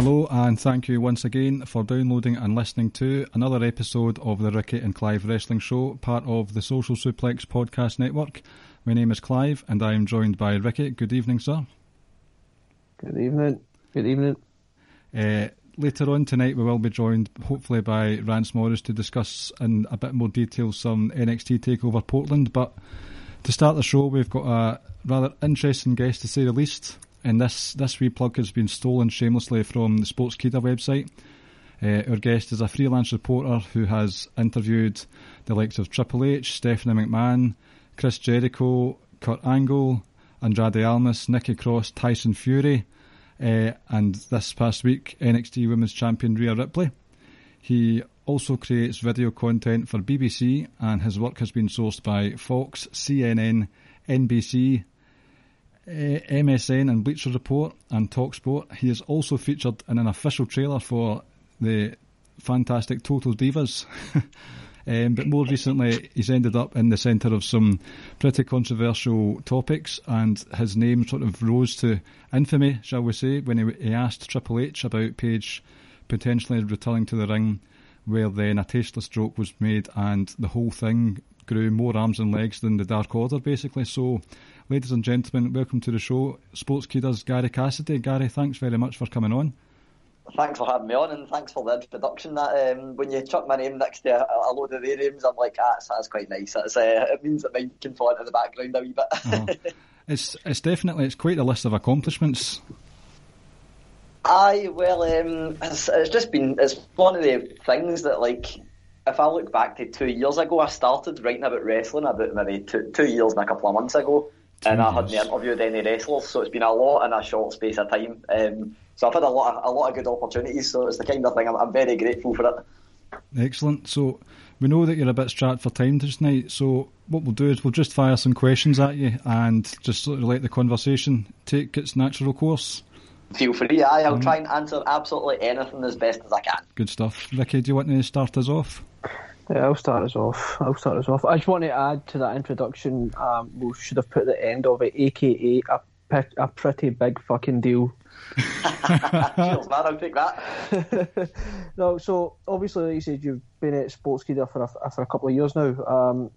Hello and thank you once again for downloading and listening to another episode of the Ricky and Clive Wrestling Show, part of the Social Suplex Podcast Network. My name is Clive and I am joined by Ricky. Good evening, sir. Good evening. Good evening. Later on tonight we will be joined hopefully by Rance Morris to discuss in a bit more detail some NXT TakeOver Portland, but to start the show we've got a rather interesting guest to say the least. And this wee plug has been stolen shamelessly from the Sportskeeda website. Our guest is a freelance reporter who has interviewed the likes of Triple H, Stephanie McMahon, Chris Jericho, Kurt Angle, Andrade Almas, Nikki Cross, Tyson Fury, and this past week, NXT Women's Champion Rhea Ripley. He also creates video content for BBC, and his work has been sourced by Fox, CNN, NBC, MSN and Bleacher Report and TalkSport. He is also featured in an official trailer for the fantastic Total Divas. But more recently, he's ended up in the centre of some pretty controversial topics, and his name sort of rose to infamy, shall we say, when he asked Triple H about Paige potentially returning to the ring, where then a tasteless joke was made and the whole thing grew more arms and legs than the Dark Order, basically. So, ladies and gentlemen, welcome to the show, Sportskeeda's Gary Cassidy. Gary, thanks very much for coming on. Thanks for having me on, and thanks for the introduction. That when you chuck my name next to a load of their names, I'm like, that's quite nice. It means that mine can fall into the background a wee bit. It's definitely, it's quite a list of accomplishments. Aye, well, it's just been, it's one of the things that, like, if I look back to 2 years ago, I started writing about wrestling about maybe two years and a couple of months ago. And I hadn't interviewed any wrestlers, so it's been a lot in a short space of time. So I've had a lot of good opportunities, so it's the kind of thing I'm very grateful for it. Excellent. So we know that you're a bit strapped for time tonight, so what we'll do is we'll just fire some questions at you and just sort of let the conversation take its natural course. Feel free, I'll try and answer absolutely anything as best as I can. Good stuff. Ricky, do you want to start us off? Yeah, I'll start us off. I just want to add to that introduction, we should have put the end of it, a.k.a. a pretty big fucking deal. Cheers, man, I'll take that. No, so obviously, like you said, you've been at Sportskeeda for a couple of years now.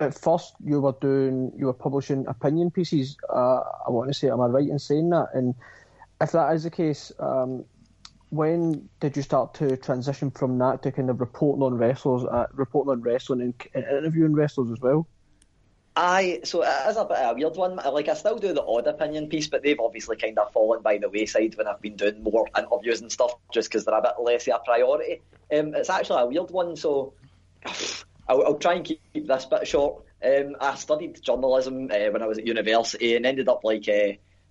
At first, you were publishing opinion pieces. I want to say, am I right in saying that? And if that is the case, when did you start to transition from that to kind of reporting on wrestling and interviewing wrestlers as well? Aye, so it is a bit of a weird one. Like, I still do the odd opinion piece, but they've obviously kind of fallen by the wayside when I've been doing more interviews and stuff, just because they're a bit less of a priority. It's actually a weird one, so I'll try and keep this bit short. I studied journalism when I was at university and ended up like...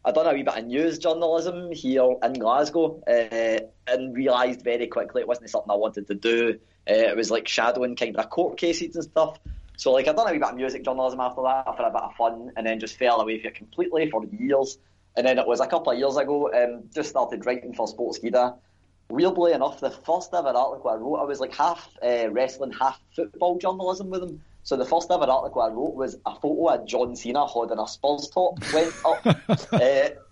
I'd done a wee bit of news journalism here in Glasgow and realised very quickly it wasn't something I wanted to do. It was like shadowing kind of court cases and stuff. So like I'd done a wee bit of music journalism after that for a bit of fun and then just fell away from it completely for years. And then it was a couple of years ago, just started writing for Sportskeeda. Weirdly enough, the first ever article I wrote, I was like half wrestling, half football journalism with them. So the first ever article I wrote was a photo of John Cena holding a Spurs top went up,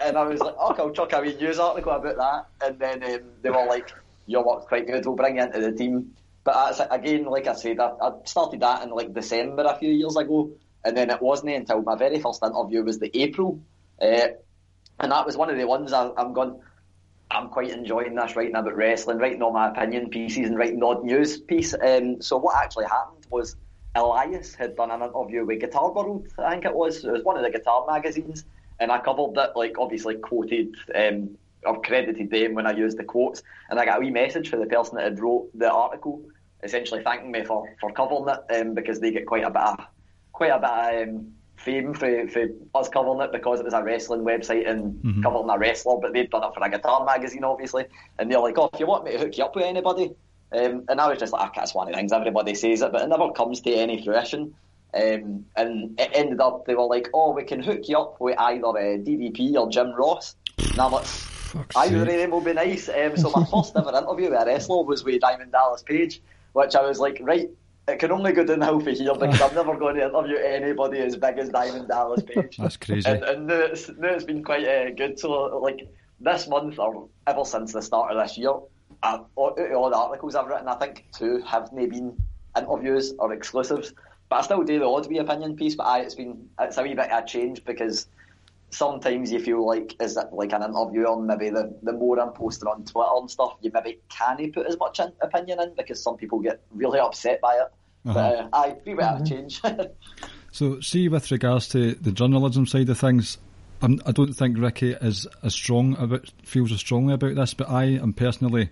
and I was like, "Oh, I'll chuck a wee news article about that." And then they were like, "Your work's quite good. We'll bring you into the team." But again, like I said, I started that in like December a few years ago, and then it wasn't until my very first interview was the April, and that was one of the ones I'm going. I'm quite enjoying this, writing about wrestling, writing all my opinion pieces, and writing odd news piece. So what actually happened was, Elias had done an interview with Guitar World, I think it was. It was one of the guitar magazines, and I covered it, like, obviously quoted I've credited them when I used the quotes, and I got a wee message from the person that had wrote the article, essentially thanking me for covering it, because they get quite a bit of fame for us covering it, because it was a wrestling website and covering a wrestler, but they'd done it for a guitar magazine, obviously, and they're like, oh, if you want me to hook you up with anybody, and I was just like, that's one of the things, everybody says it, but it never comes to any fruition. And it ended up, they were like, oh, we can hook you up with either DDP or Jim Ross. And I'm like, either of them will be nice. So my first ever interview with a wrestler was with Diamond Dallas Page, which I was like, right, it can only go downhill for here, because I'm never going to interview anybody as big as Diamond Dallas Page. That's crazy. And it's been quite good. So like this month, or ever since the start of this year, all the articles I've written, I think two have maybe been interviews or exclusives. But I still do the odd wee opinion piece, but it's a wee bit of a change, because sometimes you feel like, is it like an interview, or maybe the more I'm posting on Twitter and stuff, you maybe can't put as much opinion in, because some people get really upset by it. Uh-huh. But a wee bit of a change. So, see, with regards to the journalism side of things, I don't think Ricky is feels as strongly about this, but I am personally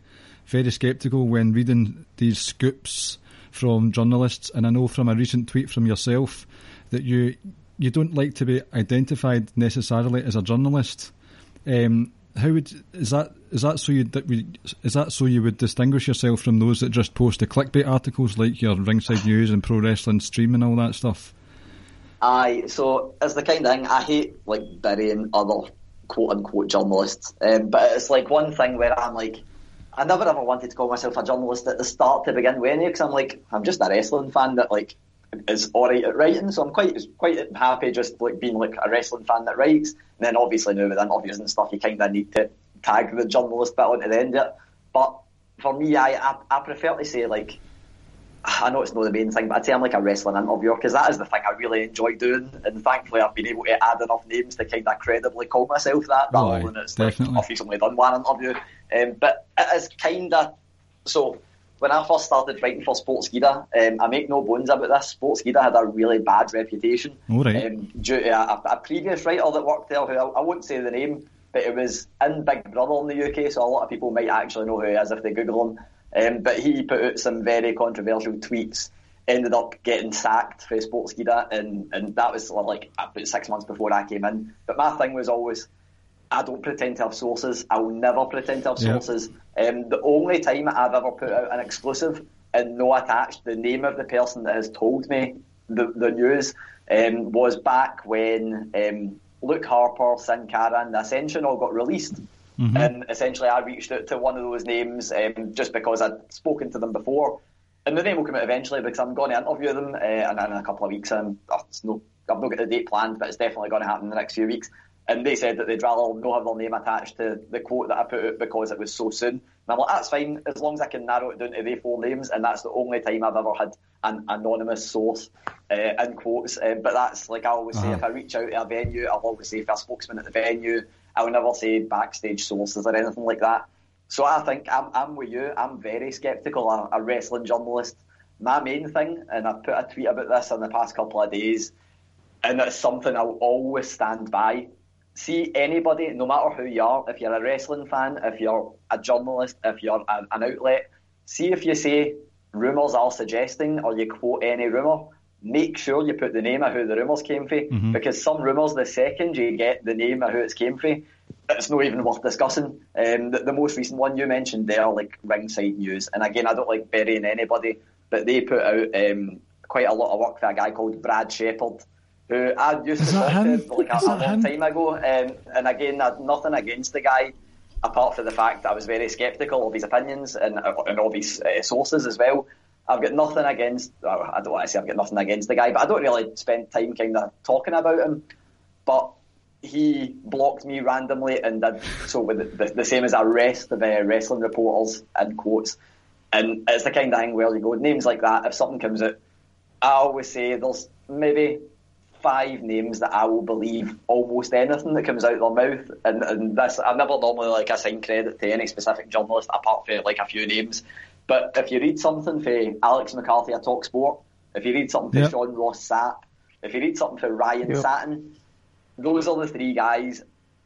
very sceptical when reading these scoops from journalists, and I know from a recent tweet from yourself that you don't like to be identified necessarily as a journalist. Is that so you would distinguish yourself from those that just post the clickbait articles like your Ringside News and Pro Wrestling Stream and all that stuff? Aye, so it's the kind of thing I hate, like burying other quote unquote journalists, but it's like one thing where I'm like, I never ever wanted to call myself a journalist at the start to begin with, because I'm like, I'm just a wrestling fan that like is alright at writing, so I'm quite happy just like being like a wrestling fan that writes. And then obviously now with interviews and stuff, you kind of need to tag the journalist bit onto the end of it. But for me, I prefer to say, like, I know it's not the main thing, but I'd say I'm like a wrestling interviewer, because that is the thing I really enjoy doing, and thankfully I've been able to add enough names to kind of credibly call myself that, rather than it's like, I've recently done one interview. But it is kind of, so when I first started writing for Sportskeeda, I make no bones about this, Sportskeeda had a really bad reputation due to a previous writer that worked there, who I won't say the name, but it was in Big Brother in the UK, so a lot of people might actually know who he is if they Google him. But he put out some very controversial tweets, ended up getting sacked for Sportskeeda, and that was like about 6 months before I came in. But my thing was always, I don't pretend to have sources. I will never pretend to have sources. The only time I've ever put out an exclusive and no attached the name of the person that has told me the news was back when Luke Harper, Sin Cara and The Ascension all got released. Mm-hmm. And essentially I reached out to one of those names just because I'd spoken to them before, and the name will come out eventually, because I'm going to interview them and in a couple of weeks, and I've not got the date planned, but it's definitely going to happen in the next few weeks. And they said that they'd rather not have their name attached to the quote that I put out because it was so soon, and I'm like, that's fine, as long as I can narrow it down to their four names. And that's the only time I've ever had an anonymous source in quotes, but that's like I always say, if I reach out to a venue, I'll always say if a spokesman at the venue, I would never say backstage sources or anything like that. So I think I'm with you. I'm very sceptical. I'm a wrestling journalist. My main thing, and I've put a tweet about this in the past couple of days, and it's something I'll always stand by. See anybody, no matter who you are, if you're a wrestling fan, if you're a journalist, if you're an outlet, see if you say rumours are suggesting or you quote any rumour, make sure you put the name of who the rumours came from, because some rumours, the second you get the name of who it came from, it's not even worth discussing. The most recent one you mentioned there, like Ringside News, and again, I don't like burying anybody, but they put out quite a lot of work for a guy called Brad Shepard, who I used to talk to like a long time ago, and again, I had nothing against the guy, apart from the fact that I was very sceptical of his opinions and all these sources as well. I've got nothing against, I don't want to say I've got nothing against the guy, but I don't really spend time kind of talking about him. But he blocked me randomly and did so with the same as a rest of wrestling reporters in quotes. And it's the kind of thing where you go, names like that, if something comes out, I always say there's maybe five names that I will believe almost anything that comes out of their mouth, and this, I never normally like assign credit to any specific journalist apart from like a few names. But if you read something for Alex McCarthy at Talk Sport, if you read something for Sean Ross Sapp, if you read something for Ryan Satin, those are the three guys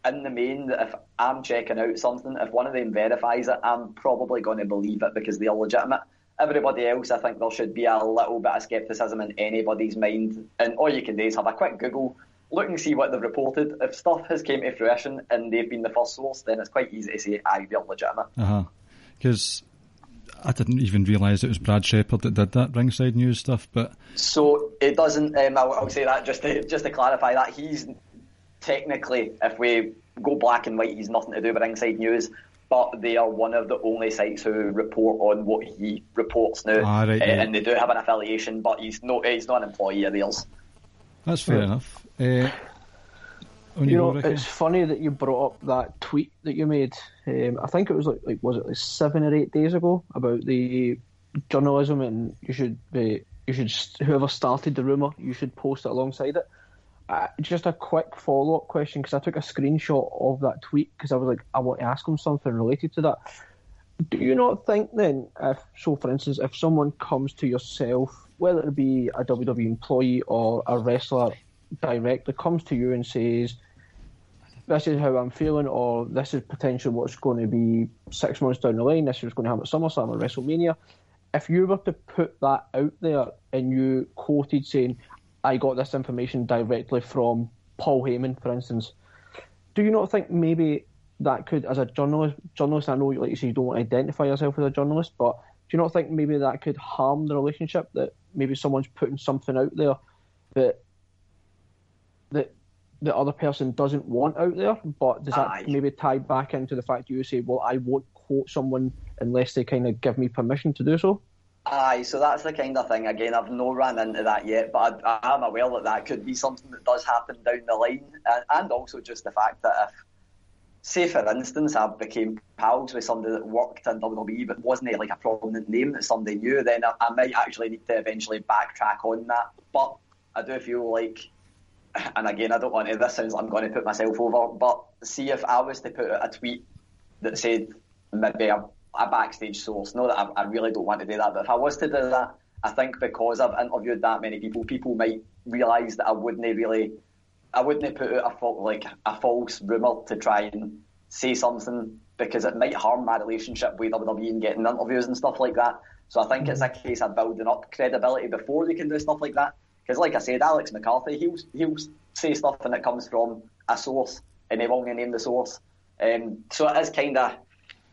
in the main that if I'm checking out something, if one of them verifies it, I'm probably going to believe it because they're legitimate. Everybody else, I think there should be a little bit of scepticism in anybody's mind. And all you can do is have a quick Google, look and see what they've reported. If stuff has came to fruition and they've been the first source, then it's quite easy to say, aye, they're legitimate. Because I didn't even realise it was Brad Shepard that did that Ringside News stuff. But so it doesn't, I'll say that just to clarify that, he's technically, if we go black and white, he's nothing to do with Ringside News. But they are one of the only sites who report on what he reports now. And they do have an affiliation, but he's not an employee of theirs. That's fair enough. It's funny that you brought up that tweet that you made. I think it was like 7 or 8 days ago about the journalism, and you should whoever started the rumour, you should post it alongside it. Just a quick follow-up question, because I took a screenshot of that tweet because I was like, I want to ask him something related to that. Do you not think then, for instance, if someone comes to yourself, whether it be a WWE employee or a wrestler directly, comes to you and says, this is how I'm feeling, or this is potentially what's going to be 6 months down the line, this is going to happen at SummerSlam or WrestleMania, if you were to put that out there and you quoted saying, I got this information directly from Paul Heyman, for instance, do you not think maybe that could, as a journalist, I know, like you say, you don't want to identify yourself as a journalist, but do you not think maybe that could harm the relationship, that maybe someone's putting something out there that the other person doesn't want out there, but does that maybe tie back into the fact you say, well, I won't quote someone unless they kind of give me permission to do so? Aye, so that's the kind of thing. Again, I've not run into that yet, but I am aware that that could be something that does happen down the line. And also just the fact that if, say for instance, I became pals with somebody that worked in WWE but wasn't like a prominent name that somebody knew, then I might actually need to eventually backtrack on that. But I do feel like, and again, I don't want to, this sounds like I'm going to put myself over, but see if I was to put out a tweet that said maybe a backstage source. No, that I really don't want to do that, but if I was to do that, I think because I've interviewed that many people might realise that I wouldn't put out a false rumour to try and say something, because it might harm my relationship with WWE and getting interviews and stuff like that. So I think it's a case of building up credibility before they can do stuff like that, because like I said, Alex McCarthy, he'll say stuff and it comes from a source and they won't name the source, so it is kind of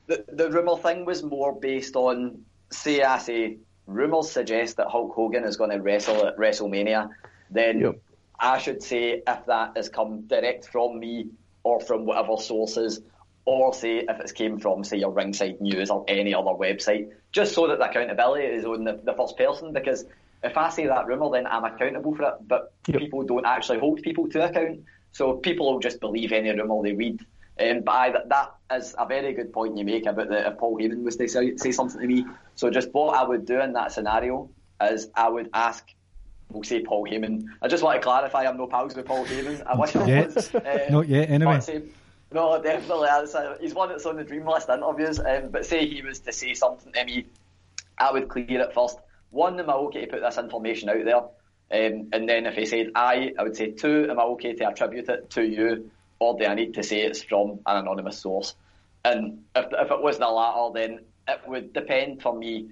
The rumour thing was more based on, say, rumours suggest that Hulk Hogan is going to wrestle at WrestleMania, then I should say if that has come direct from me or from whatever sources, or say if it's came from, say, your Ringside News or any other website, just so that the accountability is on the first person, because if I say that rumour, then I'm accountable for it, but people don't actually hold people to account, so people will just believe any rumour they read. That is a very good point you make about if Paul Heyman was to say something to me. So just what I would do in that scenario is I would ask, we'll say Paul Heyman. I just want to clarify, I'm no pals with Paul Heyman. I wish I was. Not yet, anyway. No, definitely. He's one that's on the dream list interviews. But say he was to say something to me, I would clear it first. One, am I okay to put this information out there? And then if he said I would say two, am I okay to attribute it to you? Or do I need to say it's from an anonymous source? And if it was the latter, then it would depend for me.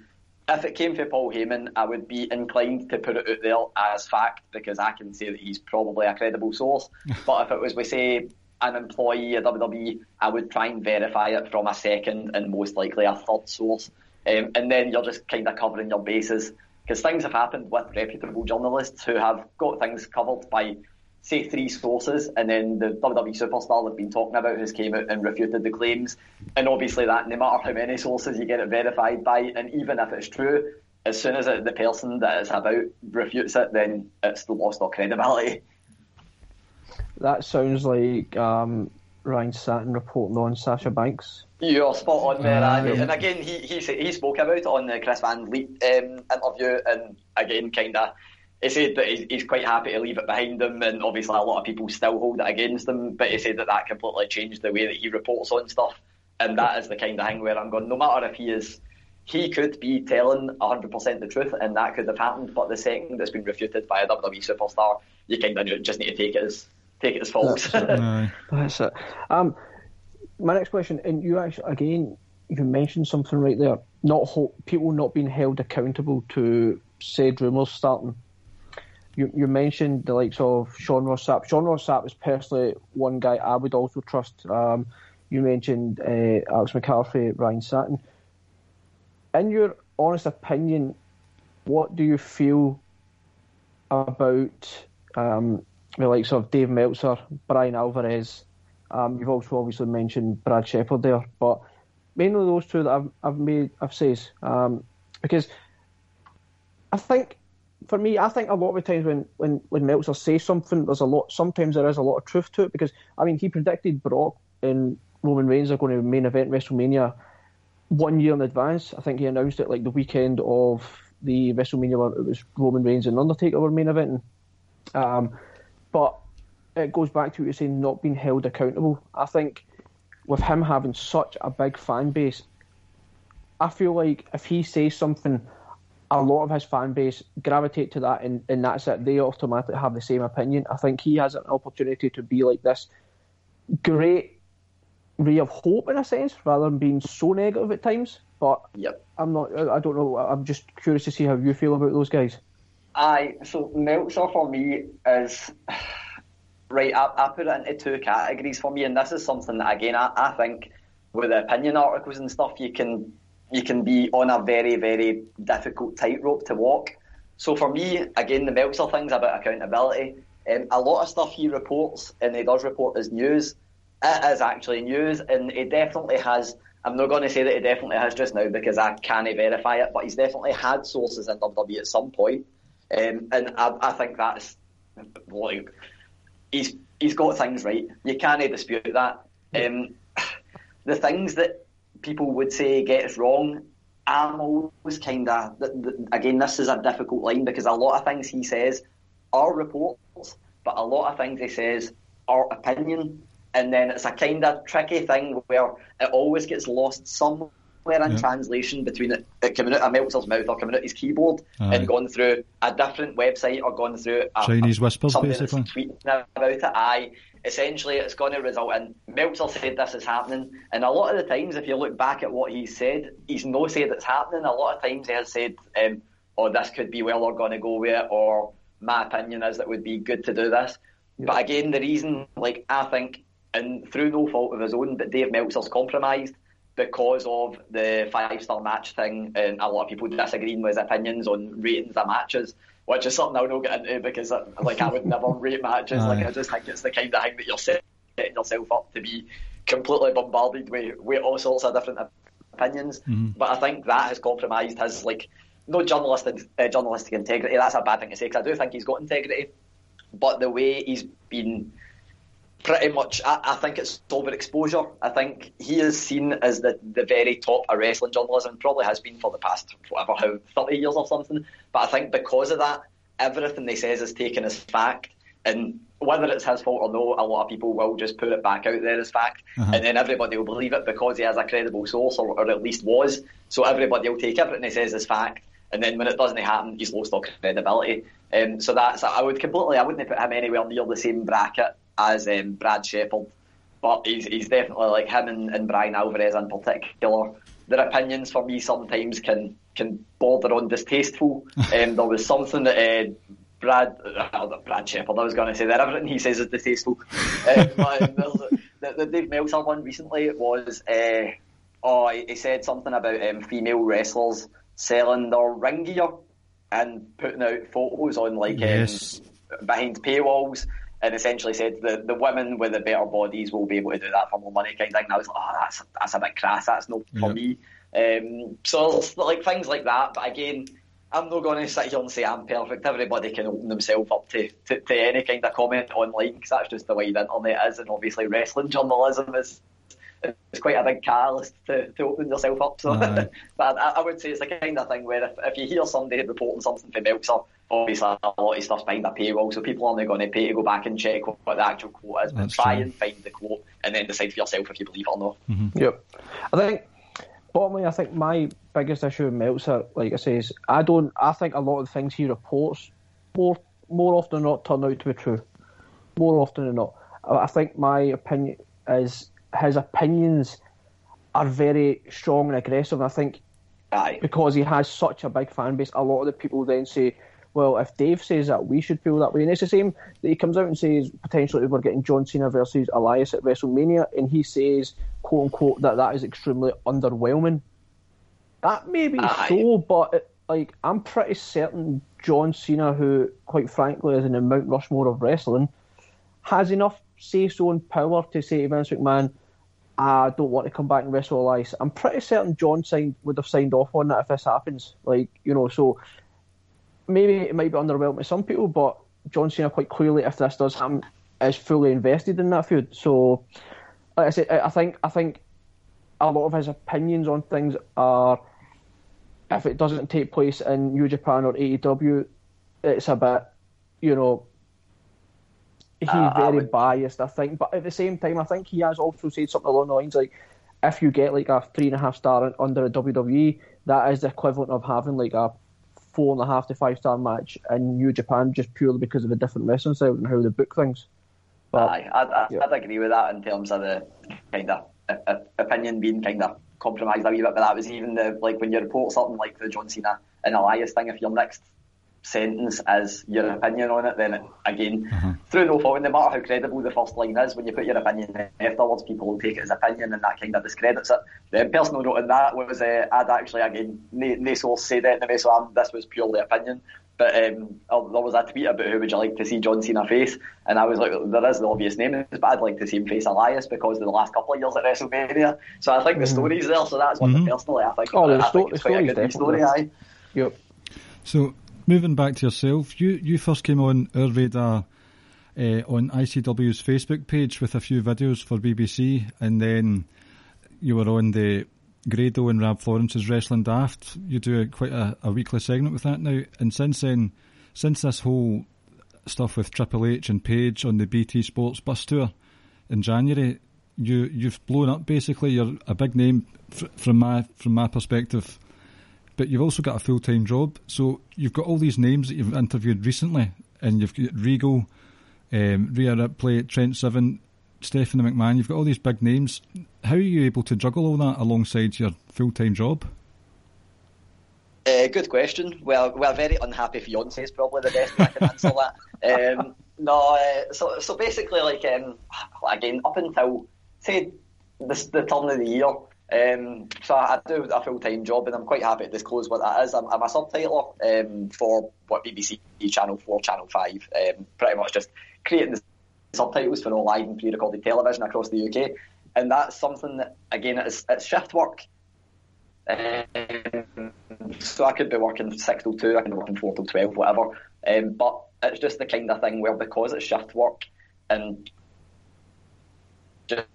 If it came from Paul Heyman, I would be inclined to put it out there as fact, because I can say that he's probably a credible source. But if it was, we say, an employee at WWE, I would try and verify it from a second and most likely a third source. And then you're just kind of covering your bases, because things have happened with reputable journalists who have got things covered by, say, three sources, and then the WWE superstar they've been talking about has came out and refuted the claims. And obviously that, no matter how many sources you get it verified by, and even if it's true, as soon as the person that it's about refutes it, then it's lost all credibility. That sounds like Ryan Satin reporting on Sasha Banks. You're spot on there, Andy. And again, he spoke about it on the Chris Van Leet interview, and again, kind of, he said that he's quite happy to leave it behind him, and obviously a lot of people still hold it against him, but he said that completely changed the way that he reports on stuff, and that is the kind of thing where I'm going, no matter if he could be telling 100% the truth, and that could have happened, but the second that's been refuted by a WWE superstar, you kind of just need to take it as take it as false. That's it. My next question, and you actually, again, you mentioned something right there, people not being held accountable to said rumours starting. You mentioned the likes of Sean Rossap. Sean Rossap is personally one guy I would also trust. You mentioned Alex McCarthy, Ryan Satin. In your honest opinion, what do you feel about the likes of Dave Meltzer, Brian Alvarez? You've also obviously mentioned Brad Shepard there, but mainly those two that I've said, because I think, for me, I think a lot of the times when Meltzer says something, sometimes there is a lot of truth to it, because, I mean, he predicted Brock and Roman Reigns are going to main event WrestleMania 1 year in advance. I think he announced it like the weekend of the WrestleMania where it was Roman Reigns and Undertaker were main eventing. But it goes back to what you're saying, not being held accountable. I think with him having such a big fan base, I feel like if he says something, a lot of his fan base gravitate to that, and that's it. They automatically have the same opinion. I think he has an opportunity to be like this great ray of hope, in a sense, rather than being so negative at times. But yep. I don't know. I'm just curious to see how you feel about those guys. So Meltzer for me is... Right, I put it into two categories for me, and this is something that, again, I think with the opinion articles and stuff, you can be on a very, very difficult tightrope to walk. So for me, again, the Meltzer thing's about accountability. A lot of stuff he reports, and he does report as news, it is actually news, and he definitely has, I'm not going to say that he definitely has just now because I can't verify it, but he's definitely had sources in WWE at some point. And I think that's... like, he's got things right. You can't dispute that. The things that people would say gets wrong, I'm always kind of... Again, this is a difficult line because a lot of things he says are reports, but a lot of things he says are opinion. And then it's a kind of tricky thing where it always gets lost somewhere in translation between it coming out of Meltzer's mouth or coming out his keyboard and gone through a different website or gone through Chinese whispers, basically. Tweeting about it. Essentially, it's going to result in Meltzer said this is happening, and a lot of the times, if you look back at what he said, he's no said it's happening. A lot of times he has said, this could be where we're going to go with it, or my opinion is that it would be good to do this. Yeah. But again, the reason, like, I think, and through no fault of his own, but Dave Meltzer's compromised because of the 5-star match thing, and a lot of people disagreeing with his opinions on ratings of matches, which is something I'll not get into because I would never rate matches. Like, I just think it's the kind of thing that you're setting yourself up to be completely bombarded with all sorts of different opinions. Mm-hmm. But I think that has compromised his, like, no journalistic integrity. That's a bad thing to say because I do think he's got integrity, but the way he's been... pretty much, I think it's overexposure. I think he is seen as the very top of wrestling journalism, probably has been for the past, 30 years or something. But I think because of that, everything they says is taken as fact. And whether it's his fault or not, a lot of people will just put it back out there as fact. Uh-huh. And then everybody will believe it because he has a credible source, or at least was. So everybody will take everything he says as fact. And then when it doesn't happen, he's lost all credibility. So that's, I wouldn't put him anywhere near the same bracket as Brad Shepard, but he's definitely, like, him and Brian Alvarez in particular, their opinions for me sometimes can border on distasteful. There was something that Brad Shepard, I was going to say that everything he says is distasteful. The Dave Meltzer one recently was he said something about female wrestlers selling their ring gear and putting out photos on, like, yes, behind paywalls, and essentially said that the women with the better bodies will be able to do that for more money, kind of thing. And I was like, that's a bit crass, that's not for me. So, like, things like that. But again, I'm not going to sit here and say I'm perfect. Everybody can open themselves up to any kind of comment online, because that's just the way the internet is, and obviously wrestling journalism is quite a big catalyst to open yourself up. So, but I would say it's the kind of thing where if you hear somebody reporting something from Meltzer, obviously a lot of stuff's behind a paywall, so people aren't going to pay to go back and check what the actual quote is, but try and find the quote and then decide for yourself if you believe it or not. Mm-hmm. Yep. I think my biggest issue with Meltzer, like I say, is I think a lot of the things he reports more often than not turn out to be true. more often than not. I think my opinion is his opinions are very strong and aggressive. And I think because he has such a big fan base, a lot of the people then say, well, if Dave says that, we should feel that way. And it's the same that he comes out and says, potentially we're getting John Cena versus Elias at WrestleMania, and he says, quote-unquote, that is extremely underwhelming. That may be so, but I'm pretty certain John Cena, who, quite frankly, is in the Mount Rushmore of wrestling, has enough say-so and power to say to Vince McMahon, I don't want to come back and wrestle Elias. I'm pretty certain John would have signed off on that if this happens. So maybe it might be underwhelming to some people, but John Cena quite clearly, if this does happen, is fully invested in that feud. So, like I said, I think a lot of his opinions on things are, if it doesn't take place in New Japan or AEW, it's a bit, he's very biased, I think. But at the same time, I think he has also said something along the lines like, if you get a 3.5 star under a WWE, that is the equivalent of having a 4.5 to 5 star match in New Japan, just purely because of the different wrestling style and how they book things. But, I'd agree with that in terms of the kind of opinion being kind of compromised a wee bit, but that was even the when you report something like the John Cena and Elias thing, if your next sentence is your opinion on it, then it, again, through no fault, no matter how credible the first line is, when you put your opinion afterwards, people will take it as opinion, and that kind of discredits it. The personal note in that was I'd actually, again, no source said it to me, so this was purely opinion. But there was a tweet about who would you like to see John Cena face, and I was like, there is the obvious name, but I'd like to see him face Elias because of the last couple of years at WrestleMania. So I think the story's there, so that's one that personally I think it's quite a good story. Yep. So moving back to yourself, you first came on our radar on ICW's Facebook page with a few videos for BBC, and then you were on the Grado and Rab Florence's Wrestling Daft. You do quite a weekly segment with that now, and since this whole stuff with Triple H and Page on the BT Sports bus tour in January, you've blown up basically. You're a big name from my perspective, but you've also got a full-time job, so you've got all these names that you've interviewed recently, and you've got Regal, Rhea Ripley, Trent Seven, Stephanie McMahon, you've got all these big names. How are you able to juggle all that alongside your full-time job? Good question. Well, we're very unhappy fiancé is probably the best way I can answer that. So basically, again, up until, say, the turn of the year, so I do a full-time job, and I'm quite happy to disclose what that is. I'm a subtitler for BBC Channel 4, Channel 5, pretty much just creating the subtitles for all live and pre-recorded television across the UK, and that's something that, again, it's shift work. So I could be working 6 till 2, I can be working 4 till 12, whatever. But it's just the kind of thing where, because it's shift work and just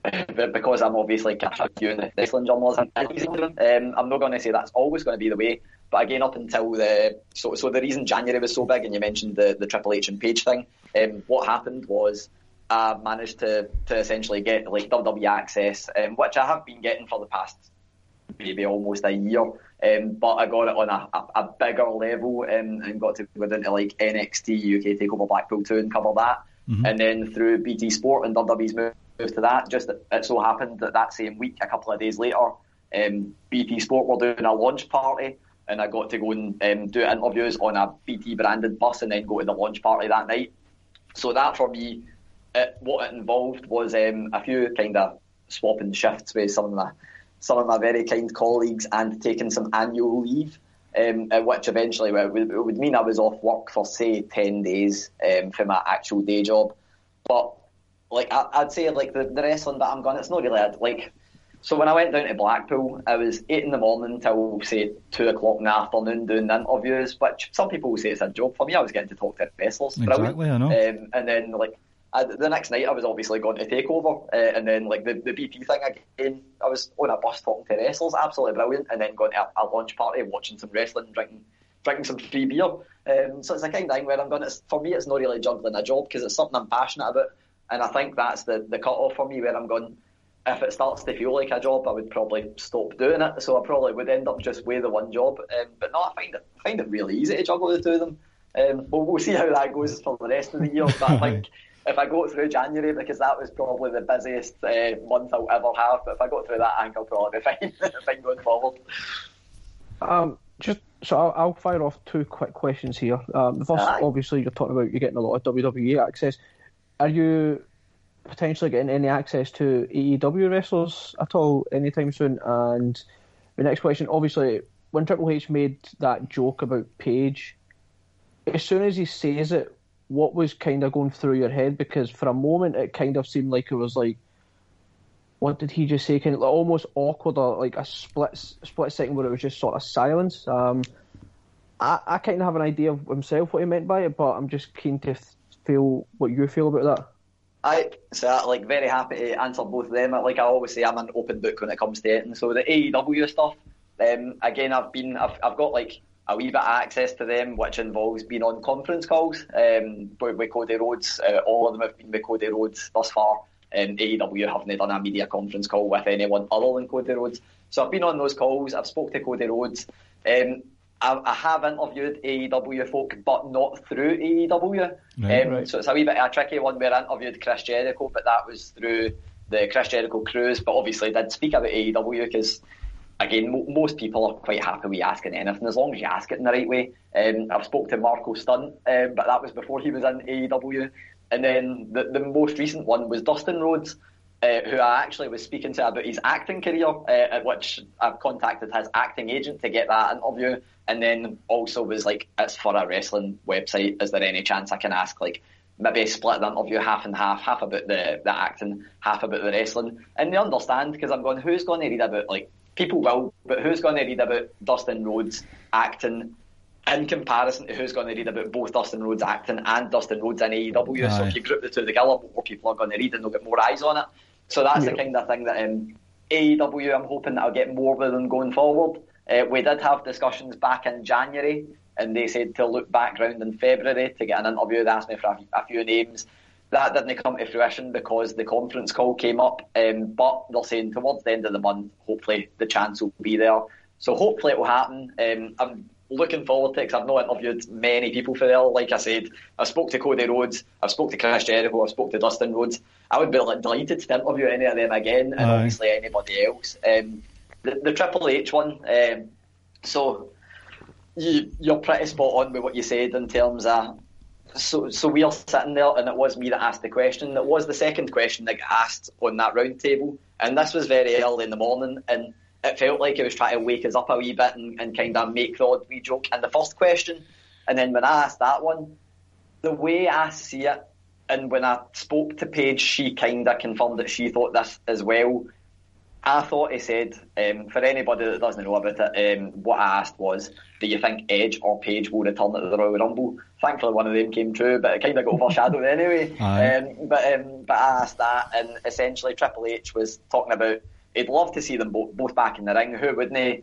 because I'm obviously doing the wrestling journalism, I'm not going to say that's always going to be the way. But again, up until so the reason January was so big, and you mentioned the Triple H and Page thing, what happened was I managed to essentially get WWE access, which I have been getting for the past maybe almost a year, but I got it on a bigger level, and got to go into NXT UK TakeOver Blackpool 2 and cover that, and then through BT Sport and WWE's move to that. Just it so happened that same week, a couple of days later, BT Sport were doing a launch party, and I got to go and do interviews on a BT-branded bus and then go to the launch party that night. So that, for me, what it involved was a few kind of swapping shifts with some of my very kind colleagues, and taking some annual leave, which eventually would mean I was off work for, say, 10 days for my actual day job. But I'd say the wrestling that I'm going, it's not really So when I went down to Blackpool, I was 8 in the morning till, say, 2 o'clock in the afternoon doing the interviews, which some people will say it's a job. For me, I was getting to talk to wrestlers. Exactly, I know. And then, the next night, I was obviously going to TakeOver, and then, the BP thing again, I was on a bus talking to wrestlers, absolutely brilliant, and then going to a launch party, watching some wrestling, drinking some free beer. So it's the kind of thing where for me, it's not really juggling a job, because it's something I'm passionate about, and I think that's the cut-off for me, where I'm going, if it starts to feel like a job, I would probably stop doing it. So I probably would end up just with the one job. But no, I find it really easy to juggle the two of them. We'll see how that goes for the rest of the year. But I think if I go through January, because that was probably the busiest month I'll ever have, but if I go through that, I think I'll probably be fine going forward. I'll fire off two quick questions here. The first, obviously, you're talking about you're getting a lot of WWE access. Are you potentially getting any access to AEW wrestlers at all anytime soon? And the next question, obviously, when Triple H made that joke about Paige, as soon as he says it, what was kind of going through your head? Because for a moment, it kind of seemed like it was like, what did he just say? Kind of like almost awkward, or like a split second where it was just sort of silence. I kind of have an idea of himself what he meant by it, but I'm just keen to feel what you feel about that. So very happy to answer both of them. Like I always say, I'm an open book when it comes to it. And so the AEW stuff, again, I've got like a wee bit of access to them, which involves being on conference calls with Cody Rhodes. All of them have been with Cody Rhodes thus far. AEW haven't done a media conference call with anyone other than Cody Rhodes. So I've been on those calls. I've spoke to Cody Rhodes. I have interviewed AEW folk, but not through AEW. Right. So it's a wee bit of a tricky one where I interviewed Chris Jericho, but that was through the Chris Jericho cruise. But obviously I did speak about AEW because, again, most people are quite happy with asking anything as long as you ask it in the right way. I've spoke to Marco Stunt, but that was before he was in AEW. And then the most recent one was Dustin Rhodes, who I actually was speaking to about his acting career, at which I've contacted his acting agent to get that interview. And then also was like, it's for a wrestling website. Is there any chance I can ask, like, maybe split the interview half and half about the acting, half about the wrestling? And they understand, because I'm going, who's going to read about, like, people will, but who's going to read about Dustin Rhodes acting in comparison to who's going to read about both Dustin Rhodes acting and Dustin Rhodes in AEW? Aye. So if you group the two together, more people are going to read and they'll get more eyes on it. So that's the kind of thing that AEW, I'm hoping that I'll get more with them going forward. We did have discussions back in January, and they said to look back round in February to get an interview. They asked me for a few names. That didn't come to fruition because the conference call came up, but they're saying towards the end of the month, hopefully the chance will be there. So hopefully it will happen. I'm looking forward to it because I've not interviewed many people for there. Like I said, I spoke to Cody Rhodes, I spoke to Chris Jericho, I spoke to Dustin Rhodes. I would be like, delighted to interview any of them again, and obviously anybody else. The Triple H one, so you're pretty spot on with what you said in terms of, So we are sitting there, and it was me that asked the question. It was the second question that got asked on that round table, and this was very early in the morning, and it felt like it was trying to wake us up a wee bit and kind of make the odd wee joke in the first question. And then when I asked that one, the way I see it, and when I spoke to Paige, she kind of confirmed that she thought this as well. I thought he said, for anybody that doesn't know about it, what I asked was, do you think Edge or Paige will return at the Royal Rumble? Thankfully, one of them came true, but it kind of got overshadowed anyway. But I asked that, and essentially Triple H was talking about he'd love to see them both back in the ring. Who wouldn't he?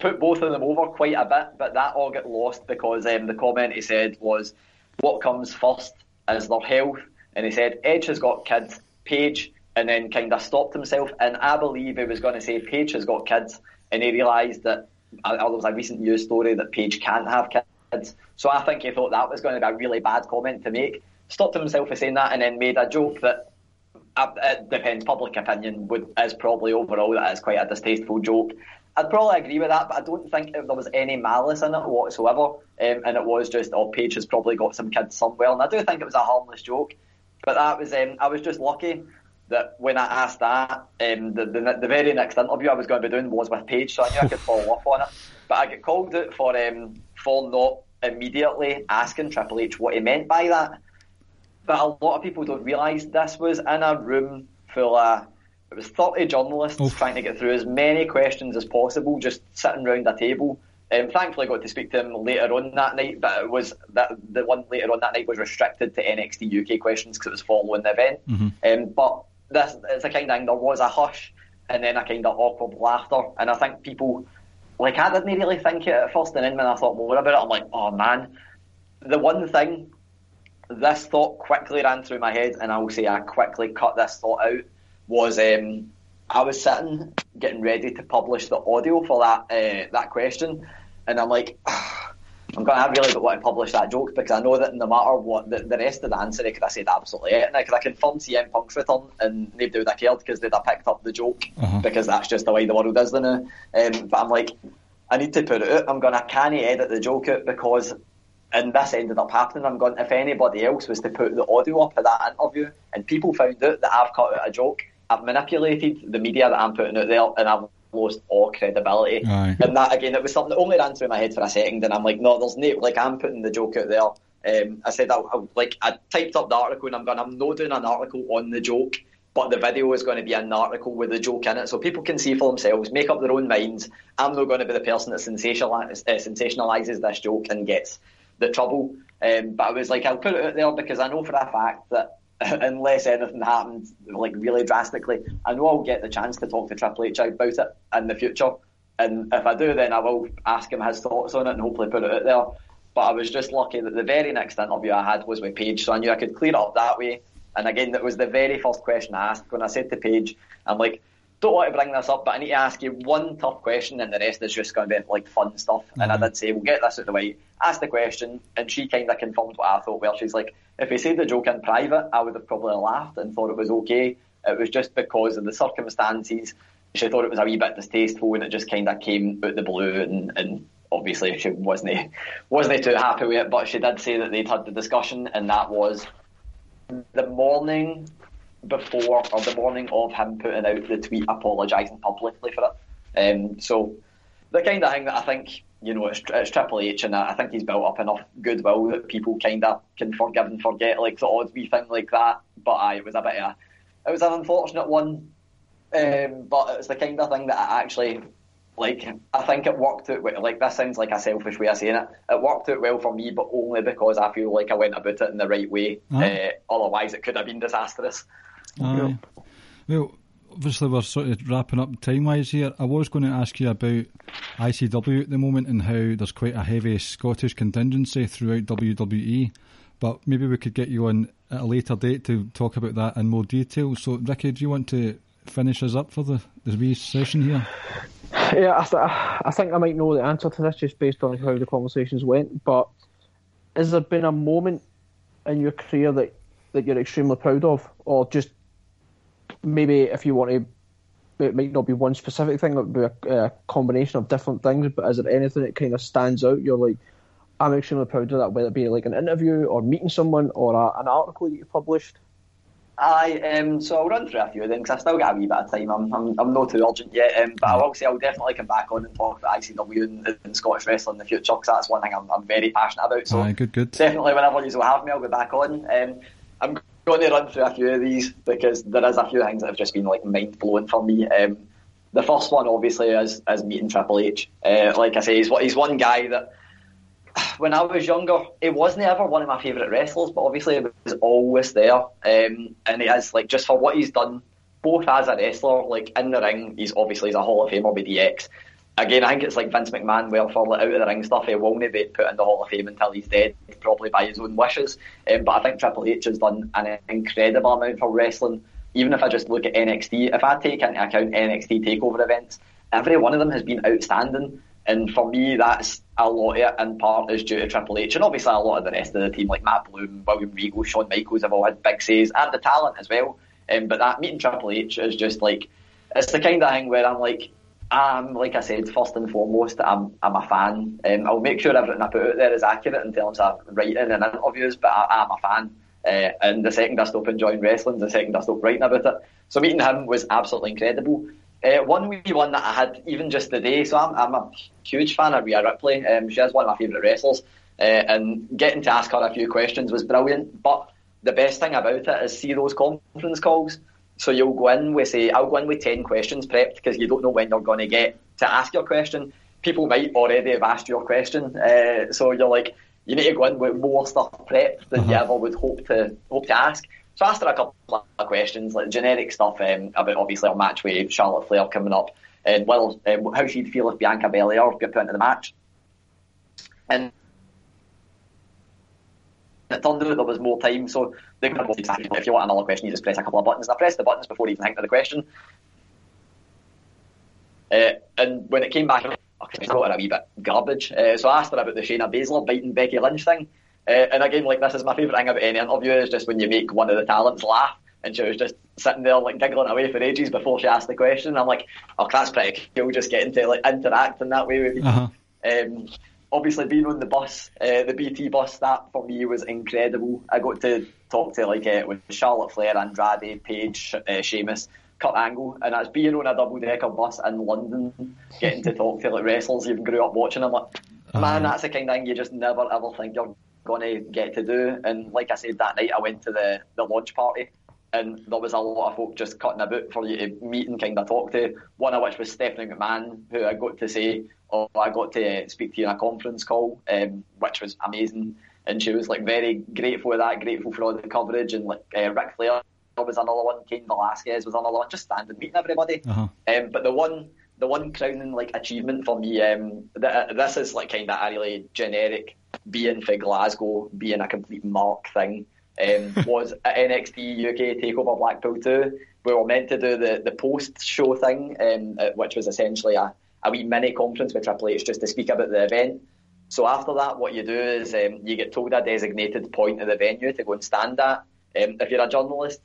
Put both of them over quite a bit, but that all got lost because the comment he said was, what comes first is their health. And he said, Edge has got kids, Paige, and then kind of stopped himself. And I believe he was going to say Paige has got kids, and he realised that there was a recent news story that Paige can't have kids. So I think he thought that was going to be a really bad comment to make. Stopped himself for saying that, and then made a joke that, it depends, public opinion is probably overall that it's quite a distasteful joke. I'd probably agree with that, but I don't think there was any malice in it whatsoever. And it was just, Paige has probably got some kids somewhere. And I do think it was a harmless joke, but that was I was just lucky that when I asked that, the very next interview I was going to be doing was with Paige, so I knew I could follow up on it. But I got called out for not immediately asking Triple H what he meant by that. But a lot of people don't realise this was in a room full of, it was 30 journalists trying to get through as many questions as possible, just sitting round a table. Thankfully, I got to speak to him later on that night, but it was the one later on that night was restricted to NXT UK questions because it was following the event. But it's a kind of thing, there was a hush and then a kind of awkward laughter, and I think people, like, I didn't really think it at first, and then when I thought more about it, I'm like, oh man, the one thing, this thought quickly ran through my head, and I will say I quickly cut this thought out, was I was sitting getting ready to publish the audio for that question, and I'm like, I really don't want to publish that joke, because I know that no matter what, the rest of the answer they could have said absolutely it. And I could have confirmed CM Punk's return and nobody would have cared because they'd have picked up the joke, because that's just the way the world is now. But I'm like, I need to put it out. I can't edit the joke out because, and this ended up happening, I'm going, if anybody else was to put the audio up of that interview and people found out that I've cut out a joke, I've manipulated the media that I'm putting out there and I've lost all credibility. Aye. And that, again, it was something that only ran through my head for a second, and I'm like, no, there's no, like, I'm putting the joke out there. I said, I typed up the article, and I'm going, I'm not doing an article on the joke, but the video is going to be an article with a joke in it, so people can see for themselves, make up their own minds. I'm not going to be the person that sensationalises this joke and gets the trouble. But I was like, I'll put it out there because I know for a fact that unless anything happens like really drastically, I know I'll get the chance to talk to Triple H about it in the future, and if I do, then I will ask him his thoughts on it and hopefully put it out there. But I was just lucky that the very next interview I had was with Paige, so I knew I could clear it up that way. And again, that was the very first question I asked when I said to Paige, I'm like, don't want to bring this up, but I need to ask you one tough question and the rest is just going to be like fun stuff. And I did say, we'll get this out of the way, ask the question, and she kind of confirmed what I thought, where she's like, if he said the joke in private, I would have probably laughed and thought it was okay. It was just because of the circumstances, she thought it was a wee bit distasteful and it just kind of came out the blue, and obviously she wasn't too happy with it, but she did say that they'd had the discussion, and that was the morning before, or the morning of him putting out the tweet apologising publicly for it. So the kind of thing that I think, you know, it's Triple H, and I think he's built up enough goodwill that people kind of can forgive and forget like the odd wee thing like that. But it was an unfortunate one, but it was the kind of thing that I actually, like, I think it worked out, like, this sounds like a selfish way of saying it, it worked out well for me, but only because I feel like I went about it in the right way. Otherwise it could have been disastrous. Aye. Well, obviously we're sort of wrapping up time-wise here. I was going to ask you about ICW at the moment and how there's quite a heavy Scottish contingency throughout WWE, but maybe we could get you on at a later date to talk about that in more detail. So, Ricky, do you want to finish us up for the wee session here? Yeah, I think I might know the answer to this just based on how the conversations went, but has there been a moment in your career that you're extremely proud of, or just maybe if you want to, it might not be one specific thing, it would be a combination of different things, but is there anything that kind of stands out, you're like, I'm extremely proud of that, whether it be like an interview or meeting someone or an article that you published? So I'll run through a few of them because I've still got a wee bit of time. I'm not too urgent yet, but I will say I'll definitely come back on and talk about ICW and Scottish wrestling in the future, because that's one thing I'm very passionate about. So good. Definitely whenever you will have me, I'll be back on. I'm going to run through a few of these because there is a few things that have just been like mind blowing for me. The first one obviously is meeting Triple H. Like I say, he's one guy that, when I was younger, he wasn't ever one of my favourite wrestlers, but obviously he was always there. And he is, like, just for what he's done, both as a wrestler, like, in the ring, he's a Hall of Famer with DX. Again, I think it's like Vince McMahon, where for out of the ring stuff, he won't be put in the Hall of Fame until he's dead, probably by his own wishes. But I think Triple H has done an incredible amount for wrestling. Even if I just look at NXT, if I take into account NXT TakeOver events, every one of them has been outstanding. And for me, that's a lot of it, in part, is due to Triple H. And obviously a lot of the rest of the team, like Matt Bloom, William Regal, Shawn Michaels, have all had big saves, and the talent as well. But that meeting Triple H is just like, it's the kind of thing where I'm, like I said, first and foremost, I'm a fan. I'll make sure everything I put out there is accurate in terms of writing and interviews, but I'm a fan. And the second I stop enjoying wrestling, the second I stop writing about it. So meeting him was absolutely incredible. One wee one that I had even just today, so I'm a huge fan of Rhea Ripley. She is one of my favourite wrestlers, and getting to ask her a few questions was brilliant. But the best thing about it is see those conference calls. So you'll go in with, I'll go in with 10 questions prepped, because you don't know when you're going to get to ask your question. People might already have asked your question, so you're like, you need to go in with more stuff prepped than you ever would hope to ask. So I asked her a couple of questions, like generic stuff about obviously her match with Charlotte Flair coming up, and how she'd feel if Bianca Belair got put into the match. And it turned out there was more time, so they could have exactly, if you want another question, you just press a couple of buttons. And I pressed the buttons before even thinking of the question. And when it came back, I thought it a wee bit garbage. So I asked her about the Shayna Baszler biting Becky Lynch thing. And again, like, this is my favourite thing about any interview, is just when you make one of the talents laugh. And she was just sitting there, like, giggling away for ages before she asked the question. And I'm like, oh, that's pretty cool, just getting to, like, interact in that way with people. Obviously, being on the bus, the BT bus, that for me was incredible. I got to talk to, like, with Charlotte Flair, Andrade, Paige, Sheamus, Kurt Angle, and that's being on a double-decker bus in London, getting to talk to, like, wrestlers you grew up watching. I'm like, man, that's the kind of thing you just never, ever think you're going to get to do. And like I said, that night I went to the launch party, and there was a lot of folk just cutting about for you to meet and kind of talk to, one of which was Stephanie McMahon, who I got to say, oh, I got to speak to you in a conference call, which was amazing. And she was, like, very grateful for that, grateful for all the coverage. And, like, Ric Flair was another one, Cain Velasquez was another one, just standing, meeting everybody. But the one crowning, like, achievement for me, this is, like, kind of a really generic being for Glasgow, being a complete mark thing, was at NXT UK TakeOver Blackpool 2. We were meant to do the post-show thing, which was essentially a wee mini-conference with Triple H just to speak about the event. So after that, what you do is you get told a designated point of the venue to go and stand at. If you're a journalist,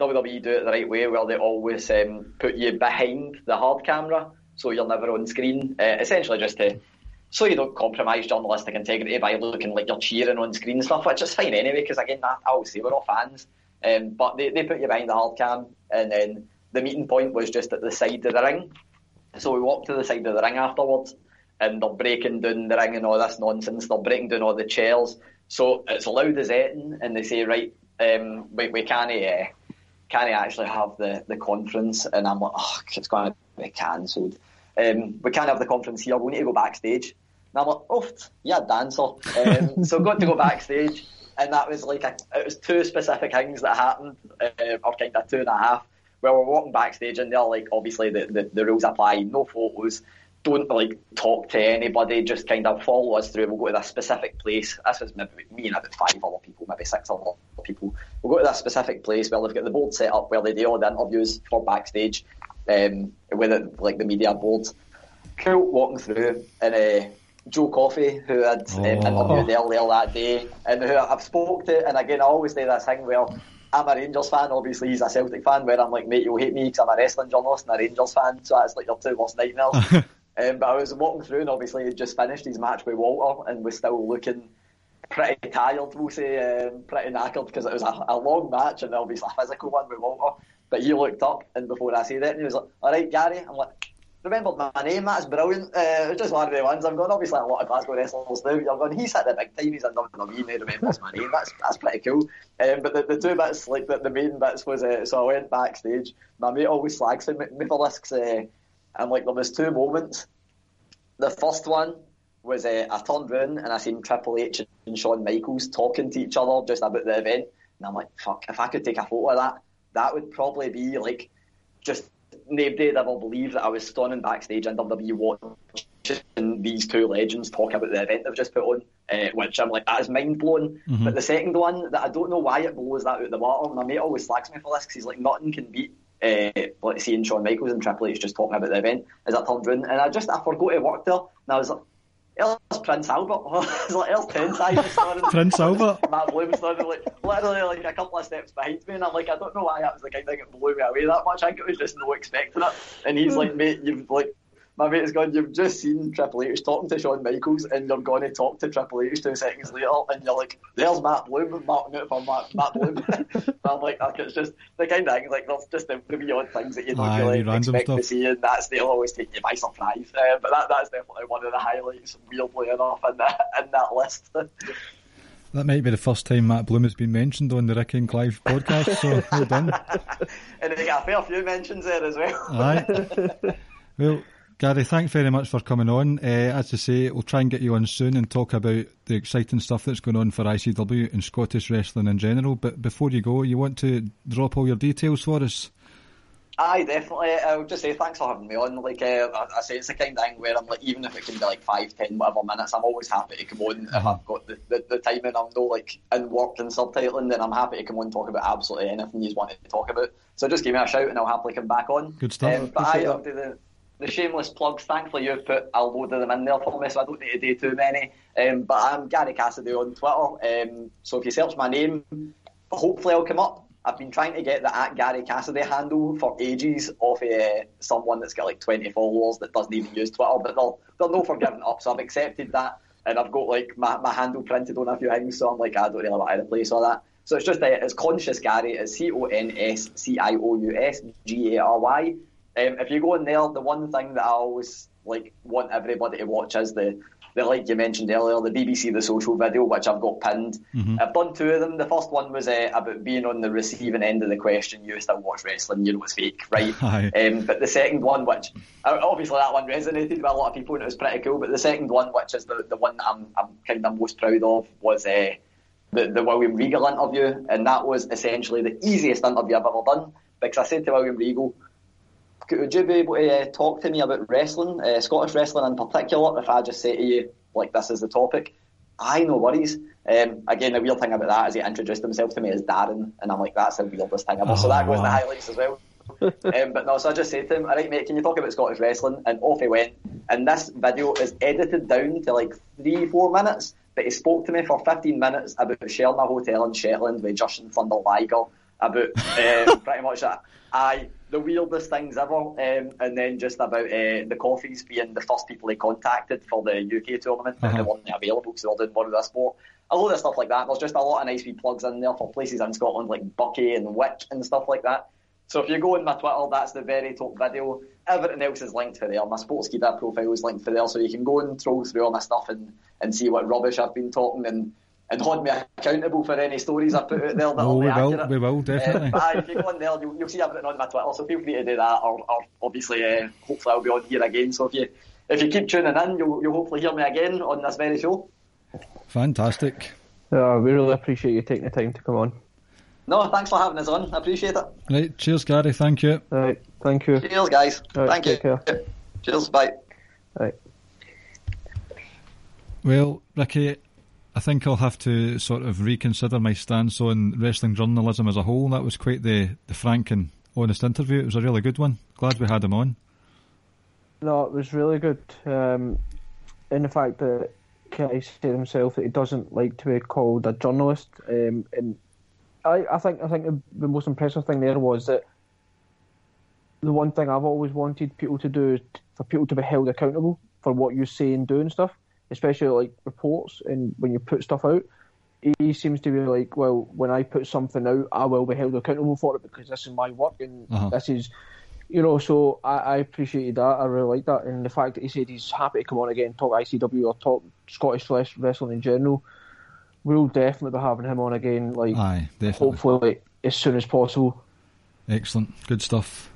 WWE do it the right way, where they always put you behind the hard camera, so you're never on screen, essentially just to... so you don't compromise journalistic integrity by looking like you're cheering on screen stuff, which is fine anyway, because again, I always say we're all fans. But they put you behind the hard cam, and then the meeting point was just at the side of the ring. So we walked to the side of the ring afterwards, and they're breaking down the ring and all this nonsense. They're breaking down all the chairs. So it's loud as etting, and they say, right, we can't actually have the conference. And I'm like, oh, it's going to be cancelled. We can't have the conference here. We need to go backstage. And I'm like, oh, yeah, dancer. So I got to go backstage, and that was like it was two specific things that happened, or kind of two and a half, where we're walking backstage, and they're like, obviously the rules apply, no photos, don't like talk to anybody, just kind of follow us through. We'll go to this specific place. This was maybe me and about five other people, maybe six other people. We'll go to this specific place where they've got the board set up, where they do all the interviews for backstage, with it, like the media board. Cool, walking through, and Joe Coffey, who I'd interviewed earlier that day, and who I've spoke to, and again, I always say this thing where I'm a Rangers fan, obviously he's a Celtic fan, where I'm like, mate, you'll hate me because I'm a wrestling journalist and a Rangers fan, so that's like your two worst nightmares. But I was walking through, and obviously he'd just finished his match with Walter, and was still looking pretty tired, we'll say, pretty knackered, because it was a long match, and obviously a physical one with Walter. But he looked up, and before I said it, he was like, all right, Gary. I'm like, remembered my name, that's brilliant. It was just one of the ones I'm going, obviously a lot of Glasgow wrestlers now, you're going, he's hit the big time, he's in WWE, and he remembers my name, that's pretty cool. But the two bits, like the main bits was, so I went backstage, my mate always slags me for this, and like there was two moments. The first one was I turned round and I seen Triple H and Shawn Michaels talking to each other just about the event, and I'm like, fuck, if I could take a photo of that would probably be like, just nobody'd ever believe that I was standing backstage in WWE watching these two legends talk about the event they've just put on, which I'm like, that is mind blowing. But the second one, that I don't know why it blows that out of the water, my mate always slags me for this because he's like, nothing can beat seeing Shawn Michaels and Triple H just talking about the event, as I turned around and I forgot to work there, and I was like, there's Prince Albert. It's like, there's Prince Albert. Prince Albert. Matt Bloom standing like literally like a couple of steps behind me, and I'm like, I don't know why that was the kind of thing that blew me away that much. I think it was just no expecting it. And he's like, mate, you've like, my mate has gone, you've just seen Triple H talking to Shawn Michaels, and you're going to talk to Triple H 2 seconds later, and you're like, there's Matt Bloom marking out for Matt Bloom. And I'm like, it's just the kind of thing, like, there's just the wee odd things that you don't really expect to see, and they'll always take you by surprise. But that's definitely one of the highlights, weirdly enough, in that list. That might be the first time Matt Bloom has been mentioned on the Ricky and Clive podcast, so well done. And they got a fair few mentions there as well. Aye. Well, Gary, thanks very much for coming on. As I say, we'll try and get you on soon and talk about the exciting stuff that's going on for ICW and Scottish wrestling in general. But before you go, you want to drop all your details for us? Aye, definitely. I'll just say thanks for having me on. Like I say, it's the kind of thing where I'm like, even if it can be like 5, 10, whatever minutes, I'm always happy to come on if I've got the time and I'm no like in work and subtitling, then I'm happy to come on and talk about absolutely anything you want to talk about. So just give me a shout and I'll happily come back on. Good stuff. But I'll do the the shameless plugs. Thankfully, you've put a load of them in there for me, so I don't need to do too many. But I'm Gary Cassidy on Twitter. So if you search my name, hopefully I'll come up. I've been trying to get the @GaryCassidy handle for ages off someone that's got like 20 followers that doesn't even use Twitter, but they're no for giving up, so I've accepted that. And I've got like my handle printed on a few things, so I'm like, I don't really want to replace all that. So it's just it's Conscious Gary. It's ConsciousGary. If you go in there, the one thing that I always like want everybody to watch is the like you mentioned earlier, the BBC The Social video, which I've got pinned. Mm-hmm. I've done two of them. The first one was about being on the receiving end of the question, you still watch wrestling, you know it's fake, right? But the second one, which obviously that one resonated with a lot of people and it was pretty cool, but the second one, which is the one that I'm kind of most proud of, was the William Regal interview, and that was essentially the easiest interview I've ever done, because I said to William Regal, would you be able to talk to me about wrestling, Scottish wrestling in particular, if I just say to you, like, this is the topic? Aye, no worries. Again, the weird thing about that is he introduced himself to me as Darren, and I'm like, that's the weirdest thing ever. So that goes in the highlights as well. But no, so I just said to him, all right, mate, can you talk about Scottish wrestling? And off he went. And this video is edited down to, like, 3-4 minutes, but he spoke to me for 15 minutes about sharing a hotel in Shetland with Justin Thunder Liger, about pretty much that. The weirdest things ever, and then just about the Coffees being the first people they contacted for the UK tournament, but they weren't available because they were doing one of the sport. A lot of stuff like that. There's just a lot of nice wee plugs in there for places in Scotland like Bucky and Wick and stuff like that. So if you go on my Twitter, that's the very top video. Everything else is linked for there. My Sportskeeda profile is linked for there, so you can go and troll through all my stuff and see what rubbish I've been talking and hold me accountable for any stories I put out there. We will, definitely. But if you go on there, you'll see everything on my Twitter, so feel free to do that, or obviously, hopefully I'll be on here again. So if you keep tuning in, you'll hopefully hear me again on this very show. Fantastic. We really appreciate you taking the time to come on. No, thanks for having us on. I appreciate it. Right, cheers, Gary. Thank you. Right, thank you. Cheers, guys. Right, thank you. Care. Cheers, bye. Right. Well, Ricky, I think I'll have to sort of reconsider my stance on wrestling journalism as a whole. That was quite the frank and honest interview. It was a really good one. Glad we had him on. No, it was really good. In the fact that Gary said himself that he doesn't like to be called a journalist. And I think the most impressive thing there was that the one thing I've always wanted people to do is for people to be held accountable for what you say and do and stuff, especially like reports and when you put stuff out. He seems to be like, well, when I put something out, I will be held accountable for it because this is my work and this is, so I appreciated that. I really like that. And the fact that he said he's happy to come on again and talk ICW or talk Scottish wrestling in general, we'll definitely be having him on again, like, aye, hopefully as soon as possible. Excellent. Good stuff.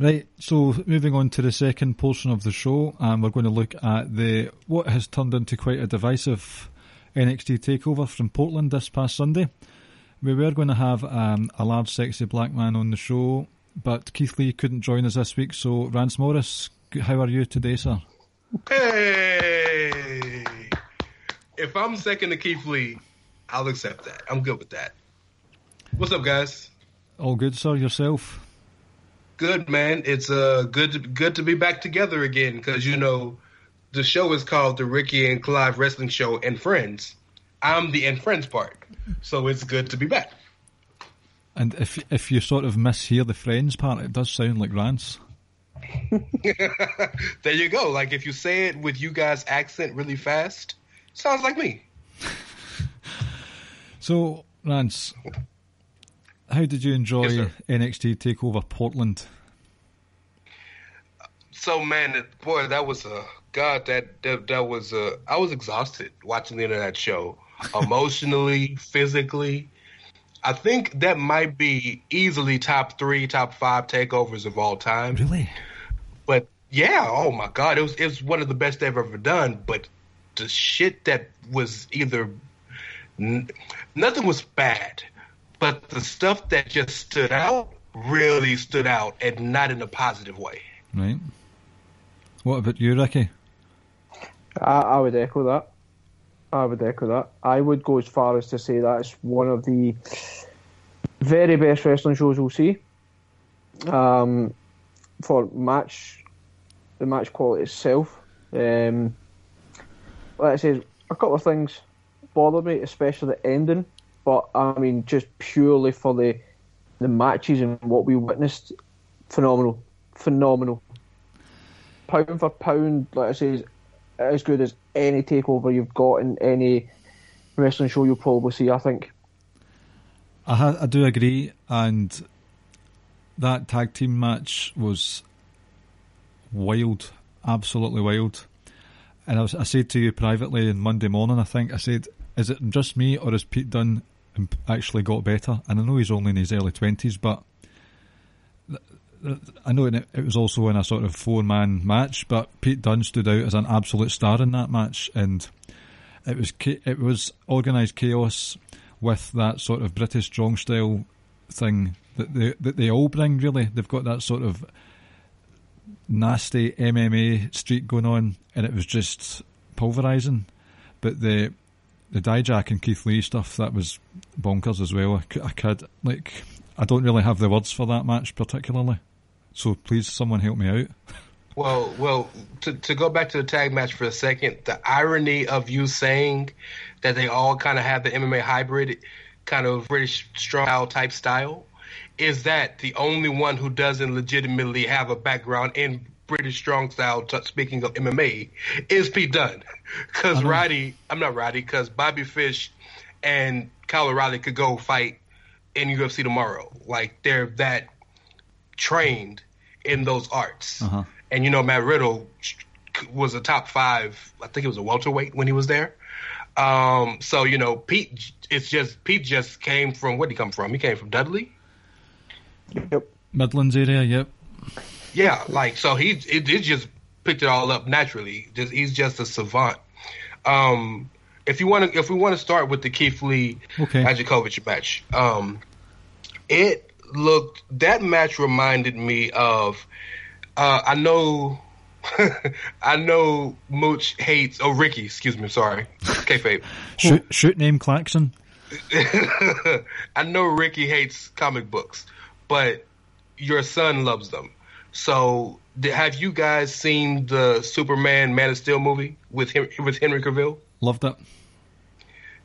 Right, so moving on to the second portion of the show, and we're going to look at what has turned into quite a divisive NXT TakeOver from Portland this past Sunday. We were going to have a large, sexy black man on the show, but Keith Lee couldn't join us this week, so Rance Morris, how are you today, sir? Hey! If I'm second to Keith Lee, I'll accept that. I'm good with that. What's up, guys? All good, sir. Yourself? Good, man. It's good to be back together again because, the show is called the Ricky and Clive Wrestling Show and Friends. I'm the and friends part, so it's good to be back. And if you sort of mishear the friends part, it does sound like Rance. There you go. Like, if you say it with you guys' accent really fast, sounds like me. So, Rance, how did you enjoy NXT TakeOver Portland? So, man, boy, that was a... God, that was a... I was exhausted watching the end of that show. Emotionally, physically. I think that might be easily top 3, top 5 takeovers of all time. Really? But, yeah, oh, my God. It was one of the best I've ever done, but the shit that was either... Nothing was bad. But the stuff that just stood out really stood out, and not in a positive way. Right. What about you, Ricky? I would echo that. I would go as far as to say that it's one of the very best wrestling shows we'll see. For match the match quality itself. Like I say, a couple of things bother me, especially the ending. But I mean, just purely for the matches and what we witnessed, phenomenal. Pound for pound, like I say, is as good as any takeover you've got in any wrestling show you'll probably see, I think. I do agree, and that tag team match was wild, absolutely wild. And I said to you privately on Monday morning, I think, I said, is it just me or has Pete Dunne actually got better? And I know he's only in his early 20s, but I know it was also in a sort of four-man match, but Pete Dunne stood out as an absolute star in that match, and it was organised chaos with that sort of British strong style thing that they all bring, really. They've got that sort of nasty MMA streak going on, and it was just pulverising. But the Dijak and Keith Lee stuff, that was bonkers as well. I don't really have the words for that match particularly, so please someone help me out. Well, to go back to the tag match for a second, the irony of you saying that they all kind of have the MMA hybrid kind of British strong type style is that the only one who doesn't legitimately have a background in British strong style, speaking of MMA, is Pete Dunne. Because Bobby Fish and Kyle O'Reilly could go fight in UFC tomorrow. Like, they're that trained in those arts. Uh-huh. And, you know, Matt Riddle was a top five, I think it was a welterweight when he was there. So, you know, Pete just came from, where'd he come from? He came from Dudley? Yep. Midlands area, yep. Yeah, like, so he just picked it all up naturally. He's just a savant. If we want to start with the Keith Lee Majakovic match, that match reminded me of. I know. Mooch hates. Oh, Ricky. Excuse me. Sorry. Kayfabe. Shoot name Claxon. I know Ricky hates comic books, but your son loves them. So, have you guys seen the Superman Man of Steel movie with Henry Cavill? Loved it.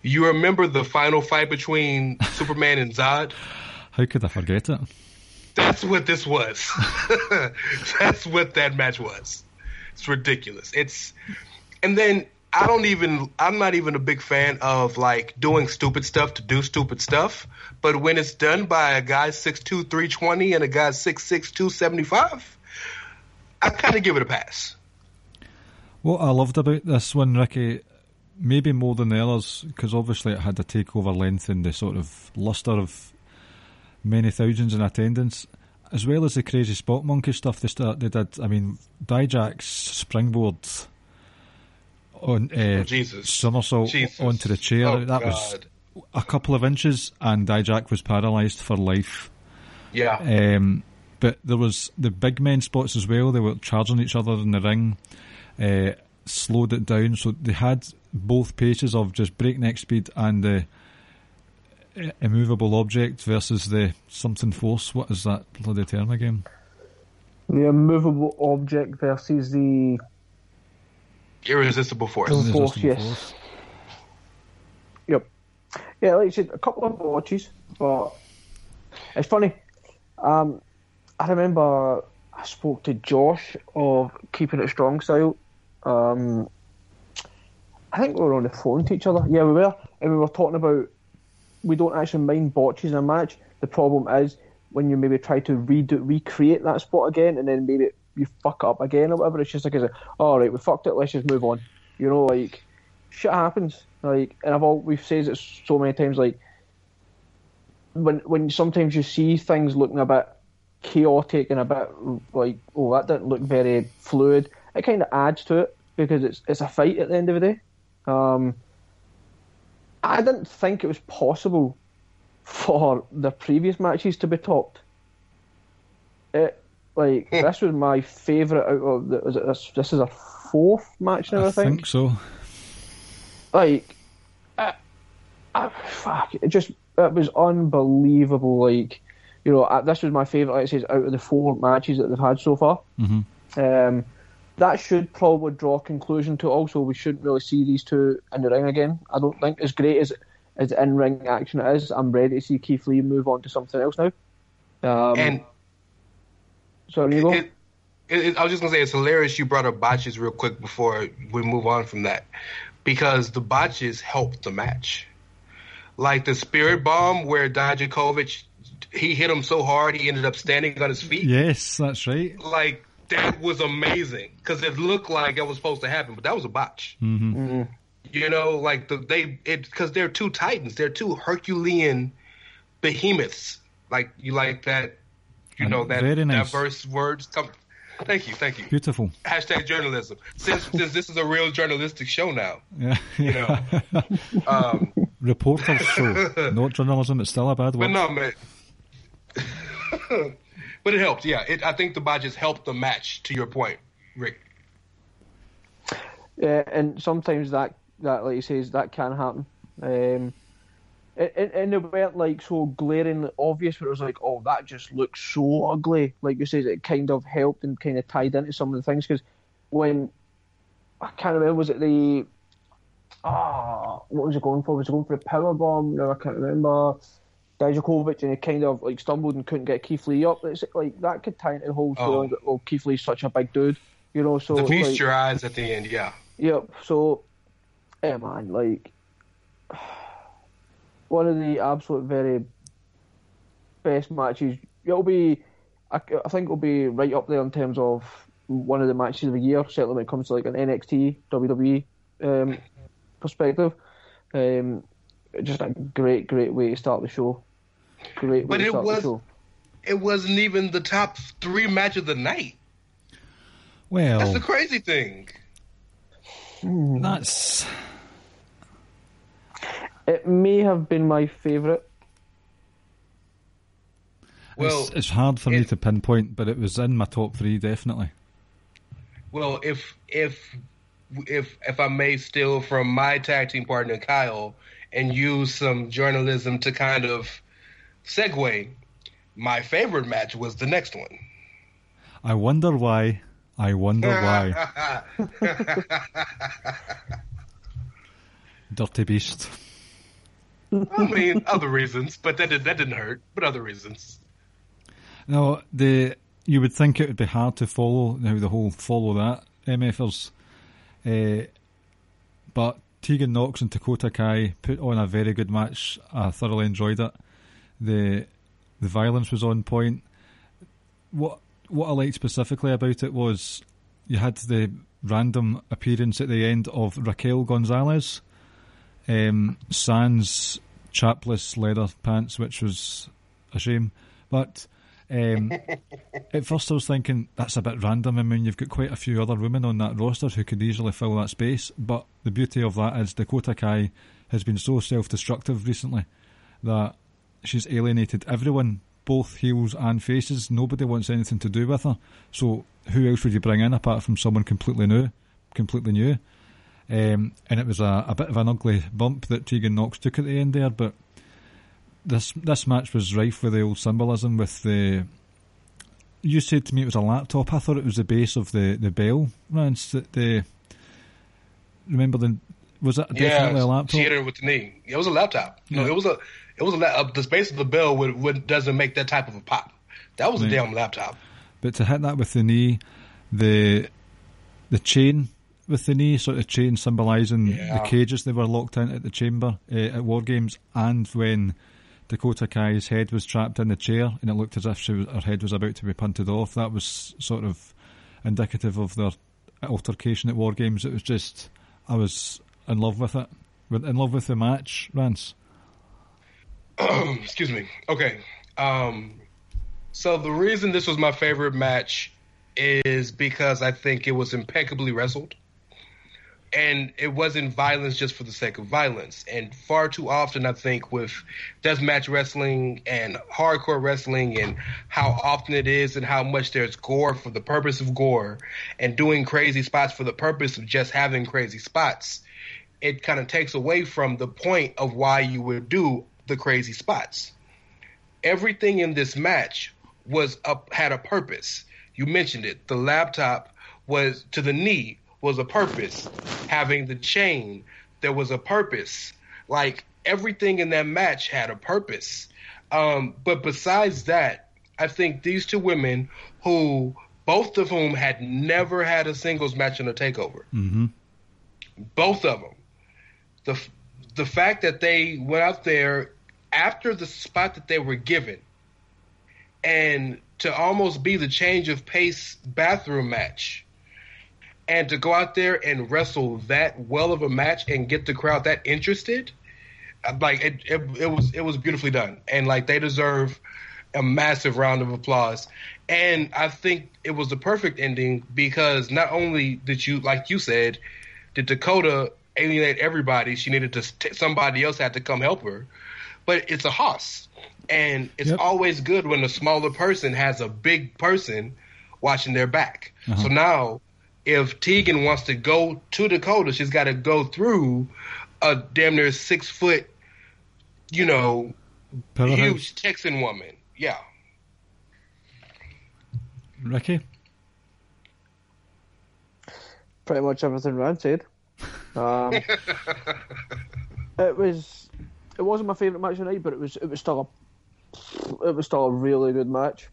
You remember the final fight between Superman and Zod? How could I forget it? That's what this was. That's what that match was. It's ridiculous. I'm not even a big fan of like doing stupid stuff to do stupid stuff. But when it's done by a guy 6'2", 320 and a guy 6'6", 275, I kind of give it a pass. What I loved about this one, Ricky, maybe more than the others, because obviously it had a takeover length and the sort of luster of many thousands in attendance, as well as the crazy spot monkey stuff they did. I mean, Dijak's springboard on somersault onto the chair. Oh, that God. Was a couple of inches, and Dijak was paralysed for life. Yeah. But there was the big men spots as well. They were charging each other in the ring, slowed it down. So they had both paces of just breakneck speed and the immovable object versus the something force. What is that bloody term again? The immovable object versus the irresistible force. Force, yes. Force. Yep. Yeah, like you said, a couple of watches, but it's funny. I remember I spoke to Josh of Keeping It Strong Style. I think we were on the phone to each other. Yeah, we were. And we were talking about we don't actually mind botches in a match. The problem is when you maybe try to recreate that spot again and then maybe you fuck up again or whatever. It's just like, all right, we fucked it, let's just move on. You know, like, shit happens. Like, and we've said it so many times, like, when sometimes you see things looking a bit chaotic and a bit like, oh, that didn't look very fluid, it kind of adds to it because it's a fight at the end of the day. I didn't think it was possible for the previous matches to be topped. This was my favourite out of this is our fourth match now, I think. I think so. Like, it was unbelievable. Like, you know, this was my favourite, like I said, out of the four matches that they've had so far. Mm-hmm. that should probably draw a conclusion to it. Also, we shouldn't really see these two in the ring again. I don't think, as great as in-ring action it is, I'm ready to see Keith Lee move on to something else now. I was just going to say, it's hilarious you brought up botches real quick before we move on from that, because the botches helped the match. Like the spirit bomb where Dijakovic, he hit him so hard he ended up standing on his feet. Yes, that's right. Like, that was amazing, because it looked like it was supposed to happen, but that was a botch. Mm-hmm. Mm-hmm. You know, like, because they're two titans. They're two Herculean behemoths. Like, you like that, you know, that very nice. Diverse words come. Thank you. Beautiful. Hashtag journalism. Since this is a real journalistic show now. Yeah. You know. Reporters show. Not journalism. It's still a bad word. But no, man. But it helped, yeah. I think the botches helped the match, to your point, Rick. Yeah, and sometimes that like you say, that can happen. And they weren't like so glaringly obvious, but it was like, oh, that just looks so ugly. Like you say, it kind of helped and kind of tied into some of the things, because when, I can't remember, was it the, what was it going for? Was it going for a powerbomb? No, I can't remember. Dijakovic, and he kind of like stumbled and couldn't get Keith Lee up. It's like that could tie into the whole story. Oh, Keith Lee's such a big dude, you know. So the feast your eyes at the end, yeah. Yep. So, yeah, man, like one of the absolute very best matches. It'll be, I think, it'll be right up there in terms of one of the matches of the year. Certainly when it comes to like an NXT WWE perspective. Just a great way to start the show. Great way to start the show. It wasn't even the top three match of the night. Well, that's the crazy thing. That's. It may have been my favourite. Well, it's hard for me to pinpoint, but it was in my top three definitely. Well, if I may steal from my tag team partner Kyle and use some journalism to kind of segue, my favorite match was the next one. I wonder why. Dirty Beast. I mean, other reasons, but that didn't hurt, but other reasons. No, you would think it would be hard to follow, now the whole follow that, MFers. But Tegan Nox and Dakota Kai put on a very good match. I thoroughly enjoyed it. The violence was on point. What I liked specifically about it was you had the random appearance at the end of Raquel Gonzalez, sans chapless leather pants, which was a shame. But at first I was thinking, that's a bit random. I mean, you've got quite a few other women on that roster who could easily fill that space, but the beauty of that is Dakota Kai has been so self-destructive recently that she's alienated everyone, both heels and faces. Nobody wants anything to do with her, so who else would you bring in apart from someone completely new? And it was a bit of an ugly bump that Tegan Nox took at the end there, but This match was rife with the old symbolism with the... You said to me it was a laptop. I thought it was the base of the bell, Rance. Remember the... Was that definitely a laptop? Theater with the knee. It was a laptop. Yeah. No, it was a the space of the bell would doesn't make that type of a pop. That was a damn laptop. But to hit that with the knee, the chain with the knee, sort of chain symbolising the cages they were locked in at the chamber at War Games, and when Dakota Kai's head was trapped in the chair and it looked as if her head was about to be punted off. That was sort of indicative of their altercation at War Games. It was just, I was in love with it. In love with the match, Rance. Excuse me. Okay. So the reason this was my favorite match is because I think it was impeccably wrestled. And it wasn't violence just for the sake of violence. And far too often, I think, with deathmatch wrestling and hardcore wrestling and how often it is and how much there's gore for the purpose of gore and doing crazy spots for the purpose of just having crazy spots, it kind of takes away from the point of why you would do the crazy spots. Everything in this match had a purpose. You mentioned it. The laptop was to the knee was a purpose. Having the chain, there was a purpose. Like, everything in that match had a purpose. But besides that, I think these two women, who both of whom had never had a singles match in a takeover, mm-hmm. both of them, the fact that they went out there after the spot that they were given, and to almost be the change of pace bathroom match, and to go out there and wrestle that well of a match and get the crowd that interested, like it was beautifully done. And like, they deserve a massive round of applause. And I think it was the perfect ending, because not only did you, like you said, did Dakota alienate everybody, she needed to somebody else had to come help her, but it's a hoss. And it's yep. always good when the smaller person has a big person watching their back. Uh-huh. So now, if Tegan wants to go to Dakota, she's got to go through a damn near 6-foot, you know, Pillar huge house. Texan woman. Yeah. Ricky? Pretty much everything Rance said. It wasn't my favourite match of the night, but it was still a really good match.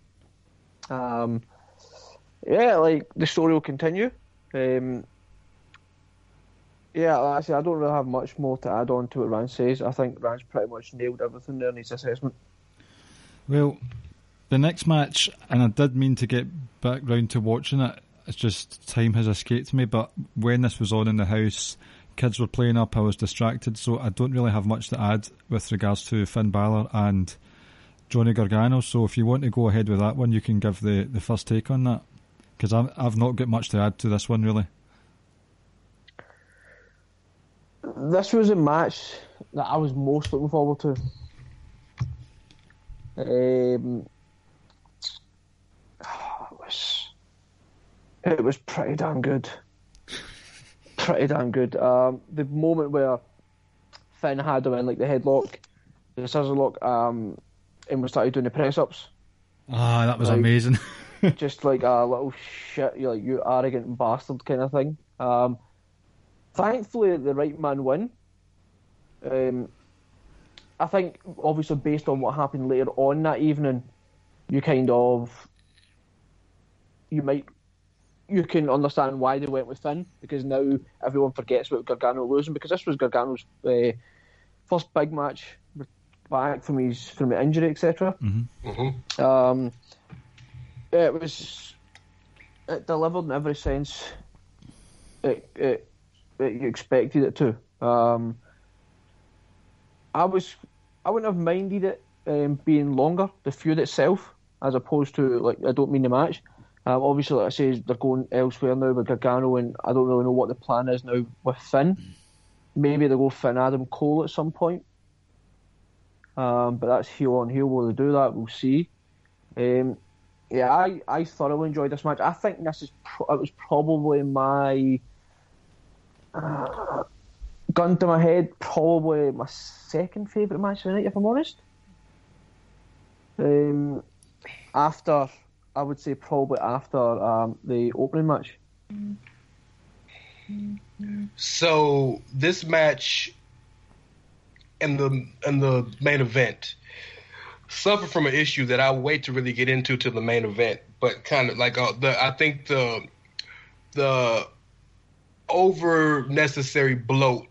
Yeah, like, the story will continue. Yeah, actually, I don't really have much more to add on to what Rance says. I think Rance pretty much nailed everything there in his assessment. Well, the next match, and I did mean to get back round to watching it, it's just time has escaped me, but when this was on in the house, kids were playing up, I was distracted, so I don't really have much to add with regards to Finn Balor and Johnny Gargano, so if you want to go ahead with that one, you can give the first take on that, because I've not got much to add to this one, really. This was a match that I was most looking forward to. It was pretty damn good. Pretty damn good. The moment where Finn had him in, like, the headlock, the scissor lock, and we started doing the press-ups. Ah, that was like, amazing. Just like a little shit, you're like, you arrogant bastard kind of thing. Thankfully, the right man won. I think, obviously, based on what happened later on that evening, you can understand why they went with Finn, because now everyone forgets about Gargano losing, because this was Gargano's first big match back from the injury, etc. Mm-hmm. Mm-hmm. It delivered in every sense it you expected it to. I wouldn't have minded it being longer, the feud itself, as opposed to, like, I don't mean the match. Obviously, like I say, they're going elsewhere now with Gargano, and I don't really know what the plan is now with Finn. Maybe they'll go Finn Adam Cole at some point. But that's heel on heel. Will they do that? We'll see. I thoroughly enjoyed this match. I think this is it was probably my gun to my head, probably my second favourite match of the night, if I'm honest. After, I would say probably after the opening match. So this match and the main event suffered from an issue that I'll wait to really get into till the main event, but kind of like I think the over necessary bloat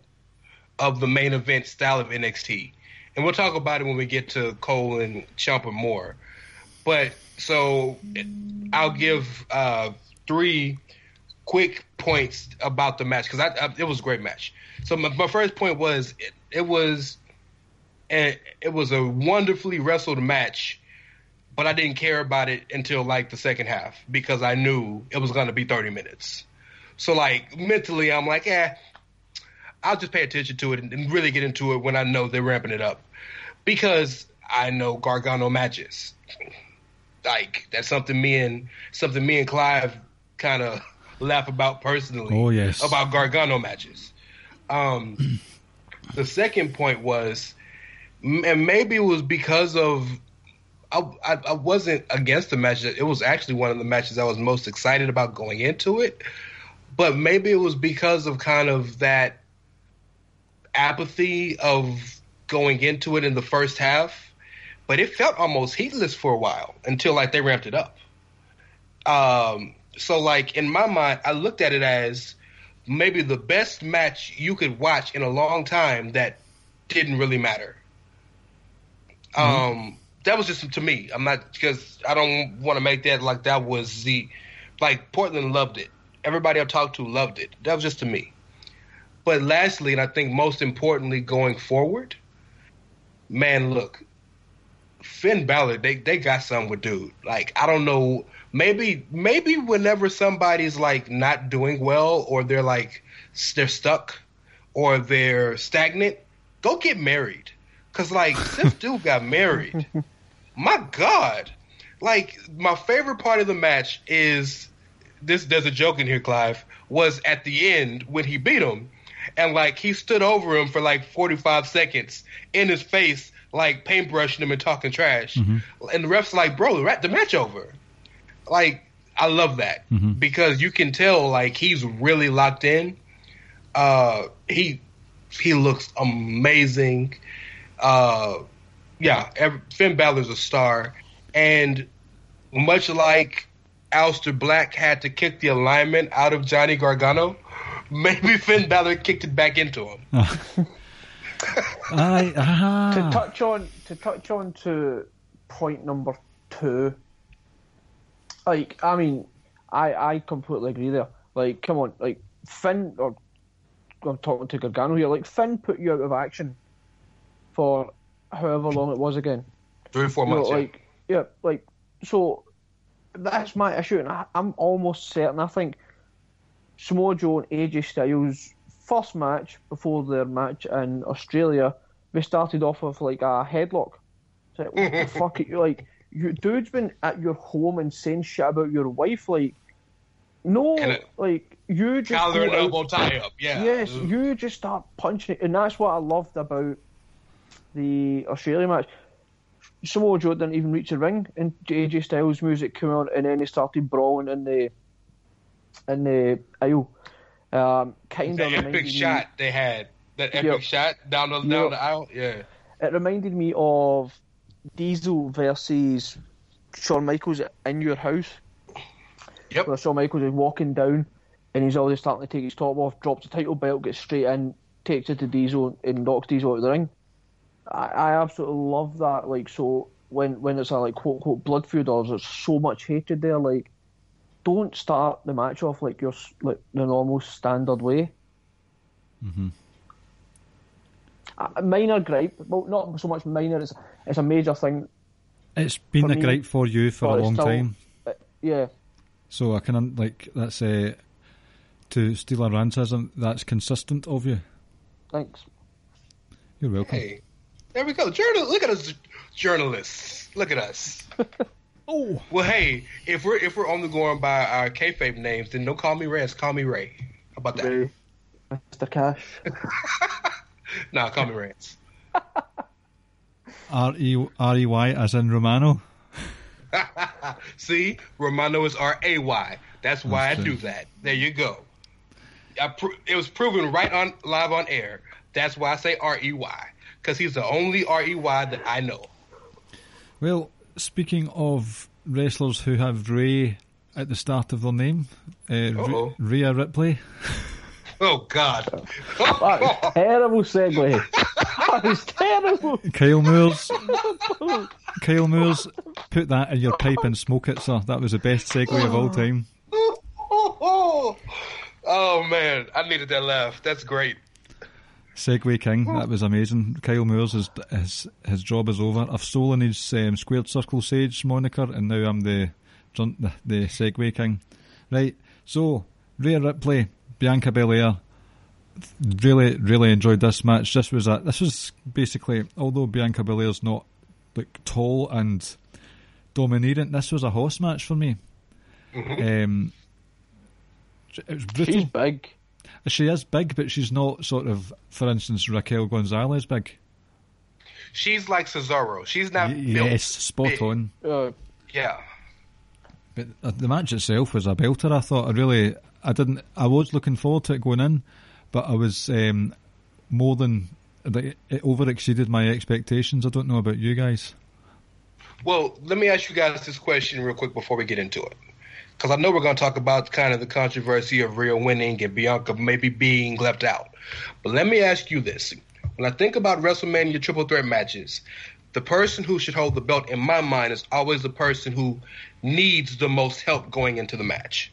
of the main event style of NXT, and we'll talk about it when we get to Cole and Ciampa more. But so I'll give 3 quick points about the match, because it was a great match. So my first point was it was a wonderfully wrestled match, but I didn't care about it until like the second half, because I knew it was going to be 30 minutes. So like mentally, I'm like, I'll just pay attention to it and really get into it when I know they're ramping it up, because I know Gargano matches. Like, that's something me and Clive kind of laugh about personally. Oh, yes. About Gargano matches. The second point was, and maybe it was because of I wasn't against the match. It was actually one of the matches I was most excited about going into it. But maybe it was because of kind of that apathy of going into it in the first half. But it felt almost heatless for a while until, like, they ramped it up. So, like, in my mind, I looked at it as maybe the best match you could watch in a long time that didn't really matter. Mm-hmm. That was just to me. I'm not, because I don't want to make that like that was the, like, Portland loved it. Everybody I talked to loved it. That was just to me. But lastly, and I think most importantly going forward, man, look, Finn Balor, they got something with dude. Like, I don't know, maybe whenever somebody's, like, not doing well or they're, like, they're stuck or they're stagnant, go get married. Because, like, this dude got married. My God. Like, my favorite part of the match is, there's a joke in here, Clive, was at the end when he beat him. And, like, he stood over him for, like, 45 seconds in his face, like, paintbrushing him and talking trash. Mm-hmm. And the ref's like, bro, the match over. Like, I love that. Mm-hmm. Because you can tell, like, he's really locked in. He looks amazing. Finn Balor's a star. And much like Aleister Black had to kick the alignment out of Johnny Gargano, maybe Finn Balor kicked it back into him. To touch on to point number two, like, I mean, I completely agree there. Like, come on, like, Finn, or I'm talking to Gargano here, like, Finn put you out of action for however long it was again. 3 or 4 months, so that's my issue, and I'm almost certain, I think, Samoa Joe and AJ Styles' first match before their match in Australia, they started off with, like, a headlock. It's like, what the fuck are you, like, you dude's been at your home and saying shit about your wife, like, no, like, you just collar and elbow tie up, yeah. Yes, you just start punching it, and that's what I loved about the Australia match. Samoa Joe didn't even reach the ring, and AJ Styles' music came on, and then he started brawling in the aisle. That epic shot down the aisle. Yeah, it reminded me of Diesel versus Shawn Michaels in Your House. Yep, where Shawn Michaels is walking down, and he's already starting to take his top off, drops the title belt, gets straight in, takes it to Diesel, and knocks Diesel out of the ring. I absolutely love that. Like, so when it's a, like, quote unquote blood feud, or there's so much hatred there, like, don't start the match off like your, like, the normal standard way. Mm-hmm. A minor gripe, well, not so much minor. It's a major thing. It's been a gripe for you for a long time. Yeah. So I can, like, that's to steal a rancism. That's consistent of you. Thanks. You're welcome. Hey, there we go. Look at us, journalists. Look at us. Oh, well, hey, if we're only going by our kayfabe names, then don't call me Rance, call me Ray. How about that, Ray, Mr. Cash? Nah, call me Rance. R-E-Y as in Romano. See, Romano is R-A-Y. That's why I do that. There you go. It was proven right on live on air. That's why I say R-E-Y, because he's the only R-E-Y that I know. Well, speaking of wrestlers who have Ray at the start of their name, Rhea Ripley. Oh, God. What terrible segue. That is terrible. Kyle Moores, put that in your pipe and smoke it, sir. That was the best segue of all time. Oh, man, I needed that laugh. That's great. Segway King, that was amazing. Kyle Moores, his job is over. I've stolen his Squared Circle Sage moniker, and now I'm the Segway King. Right, so Rhea Ripley, Bianca Belair. Really, really enjoyed this match. This was basically, although Bianca Belair's not, like, tall and domineering, this was a horse match for me. Mm-hmm. It was brutal. She's big. She is big, but she's not sort of, for instance, Raquel Gonzalez big. She's like Cesaro. She's not built. Yes, spot big. On. Yeah. But the match itself was a belter, I thought. I was looking forward to it going in, but I was more than... It over-exceeded my expectations. I don't know about you guys. Well, let me ask you guys this question real quick before we get into it. Because I know we're going to talk about kind of the controversy of Rhea winning and Bianca maybe being left out. But let me ask you this. When I think about WrestleMania triple threat matches, the person who should hold the belt in my mind is always the person who needs the most help going into the match.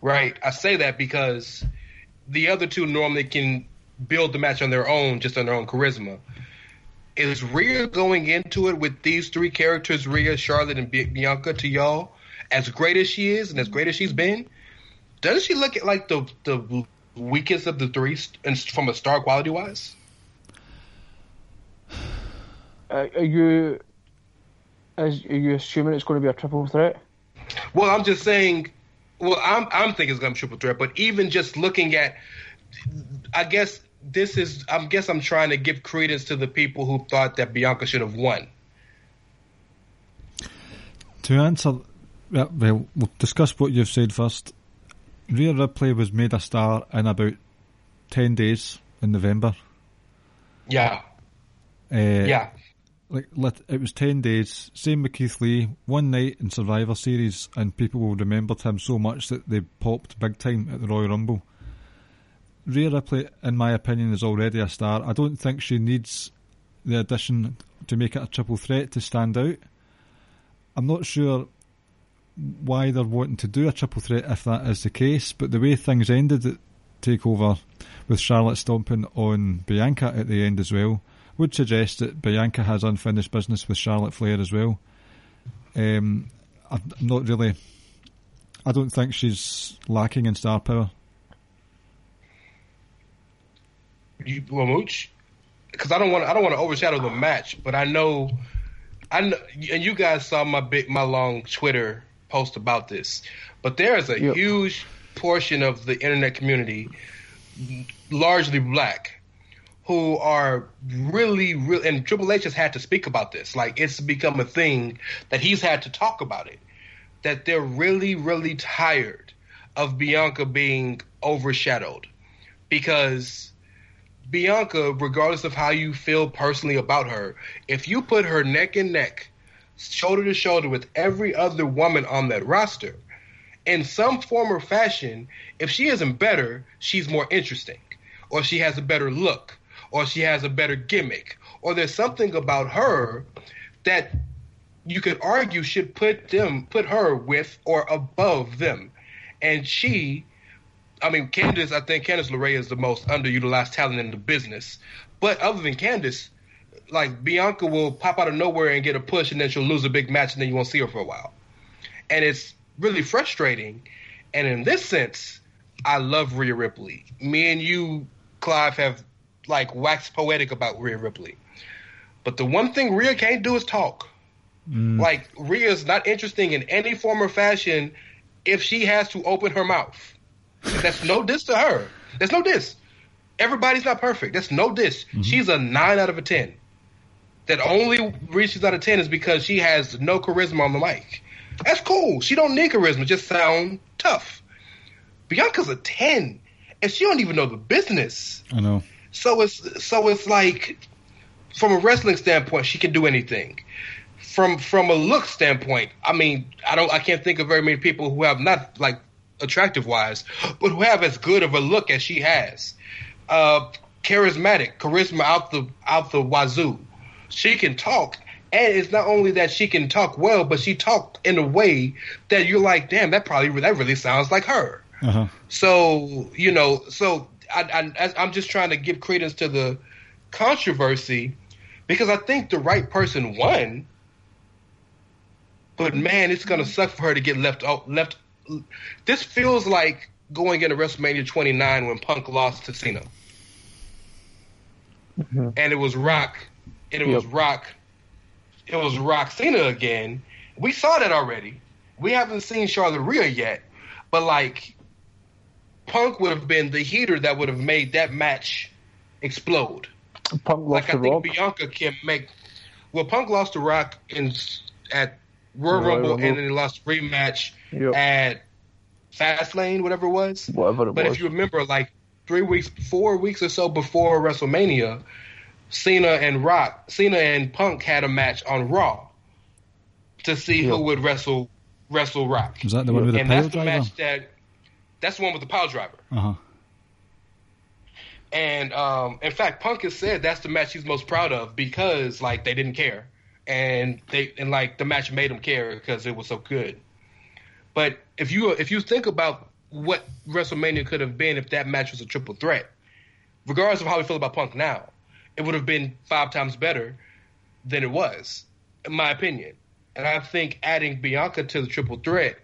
Right? I say that because the other two normally can build the match on their own, just on their own charisma. Is Rhea going into it with these three characters, Rhea, Charlotte, and Bianca, to y'all, as great as she is and as great as she's been, doesn't she look at like the weakest of the three from a star quality wise? Are you assuming it's going to be a triple threat? Well, I'm just saying. Well, I'm thinking it's going to be a triple threat, but even just looking at, I guess this is. I guess I'm trying to give credence to the people who thought that Bianca should have won. To answer, well, we'll discuss what you've said first. Rhea Ripley was made a star in about 10 days in November. Yeah. Yeah. Like it was 10 days. Same with Keith Lee. One night in Survivor Series, and people will remember him so much that they popped big time at the Royal Rumble. Rhea Ripley, in my opinion, is already a star. I don't think she needs the addition to make it a triple threat to stand out. I'm not sure why they're wanting to do a triple threat if that is the case, but the way things ended at TakeOver, with Charlotte stomping on Bianca at the end as well, would suggest that Bianca has unfinished business with Charlotte Flair as well. I don't think she's lacking in star power. Because I don't want to overshadow the match, but I know, and you guys saw my long Twitter post about this. But there is a huge portion of the internet community, largely black, who are really, and Triple H has had to speak about this. Like, it's become a thing that he's had to talk about it. That they're really, really tired of Bianca being overshadowed, because Bianca, regardless of how you feel personally about her, if you put her neck and neck, shoulder to shoulder with every other woman on that roster, in some form or fashion, if she isn't better, she's more interesting, or she has a better look, or she has a better gimmick, or there's something about her that you could argue should put her with or above them. And Candice LeRae is the most underutilized talent in the business. But other than Candice, like, Bianca will pop out of nowhere and get a push, and then she'll lose a big match, and then you won't see her for a while. And it's really frustrating. And in this sense, I love Rhea Ripley. Me and you, Clive, have, like, waxed poetic about Rhea Ripley. But the one thing Rhea can't do is talk. Mm. Like, Rhea's not interesting in any form or fashion if she has to open her mouth. That's no diss to her. That's no diss. Everybody's not perfect. That's no diss. Mm-hmm. She's a 9 out of a 10. That only reaches out of 10 is because she has no charisma on the mic. That's cool. She don't need charisma. Just sound tough. Bianca's a 10, and she don't even know the business. I know. So it's like, from a wrestling standpoint, she can do anything. From a look standpoint, I can't think of very many people who have not, like, attractive wise, but who have as good of a look as she has. Charismatic, charisma out the wazoo. She can talk, and it's not only that she can talk well, but she talked in a way that you're like, damn, that really sounds like her. Uh-huh. So, I'm just trying to give credence to the controversy, because I think the right person won. But man, it's gonna suck for her to get left. This feels like going into WrestleMania 29 when Punk lost to Cena. Mm-hmm. And it was Rock. And it was Rock. It was Rock Cena again. We saw that already. We haven't seen Charlotte Rhea yet. But, like, Punk would have been the heater that would have made that match explode. Punk lost to Rock. I think Bianca can make... Well, Punk lost to Rock at Royal Rumble, and then he lost a rematch at Fastlane, whatever it was. But if you remember, like 4 weeks or so before WrestleMania, Cena and Punk had a match on Raw to see who would wrestle Rock. Was that the one with the pile driver? And that's the match that's the one with the pile driver. Uh-huh. And in fact, Punk has said that's the match he's most proud of because like they didn't care, and like the match made him care because it was so good. But if you think about what WrestleMania could have been if that match was a triple threat, regardless of how we feel about Punk now, it would have been 5 times better than it was, in my opinion. And I think adding Bianca to the triple threat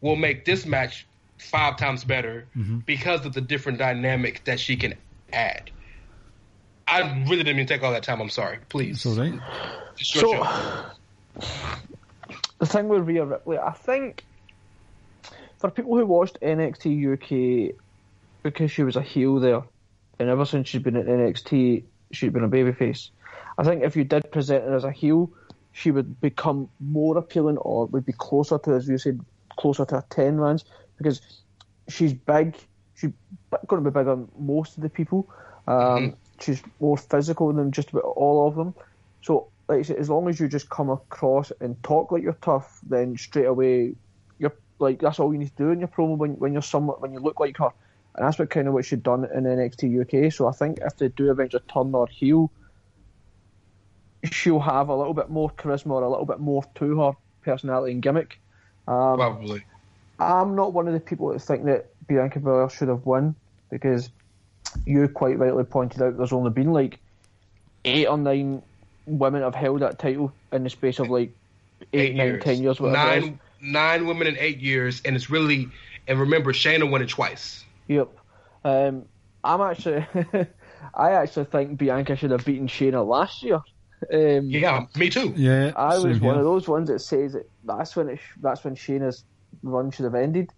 will make this match 5 times better because of the different dynamics that she can add. I really didn't mean to take all that time. I'm sorry. Please. All right. The thing with Rhea Ripley, I think for people who watched NXT UK, because she was a heel there, and ever since she's been at NXT, she'd been a babyface. I think if you did present her as a heel, she would become more appealing, or would be closer to, as you said, closer to a 10 range, because she's big. She's going to be bigger than most of the people. She's more physical than just about all of them. So, like I said, as long as you just come across and talk like you're tough, then straight away, you're like, that's all you need to do in your promo when you look like her. And that's what she'd done in NXT UK. So I think if they do eventually turn her heel, she'll have a little bit more charisma, or a little bit more to her personality and gimmick. Probably. I'm not one of the people that think that Bianca Belair should have won, because you quite rightly pointed out there's only been like 8 or 9 women have held that title in the space of like 8, 9, 10 years. 9 women in 8 years, and it's really, and remember, Shayna won it twice. Yep. I actually think Bianca should have beaten Shayna last year. Yeah, me too. Yeah, I was one of those ones that says that that's when Shayna's run should have ended.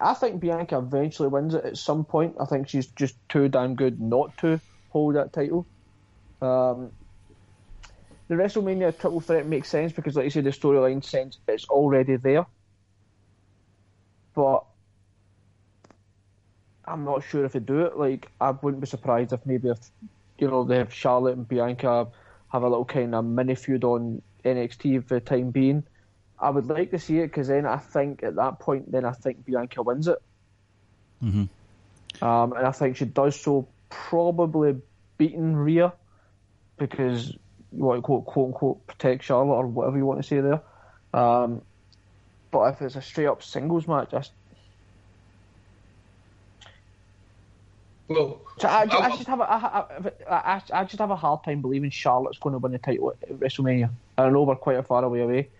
I think Bianca eventually wins it at some point. I think she's just too damn good not to hold that title. The WrestleMania triple threat makes sense because, like you say, the storyline sense, it's already there. But I'm not sure if they do it. Like, I wouldn't be surprised if maybe they have Charlotte and Bianca have a little kind of mini feud on NXT for the time being. I would like to see it, because then I think at that point, Bianca wins it. Mm-hmm. And I think she does so probably beating Rhea, because you want to quote unquote protect Charlotte, or whatever you want to say there. But if it's a straight up singles match, I just have a hard time believing Charlotte's going to win the title at WrestleMania. I know we're quite a far away.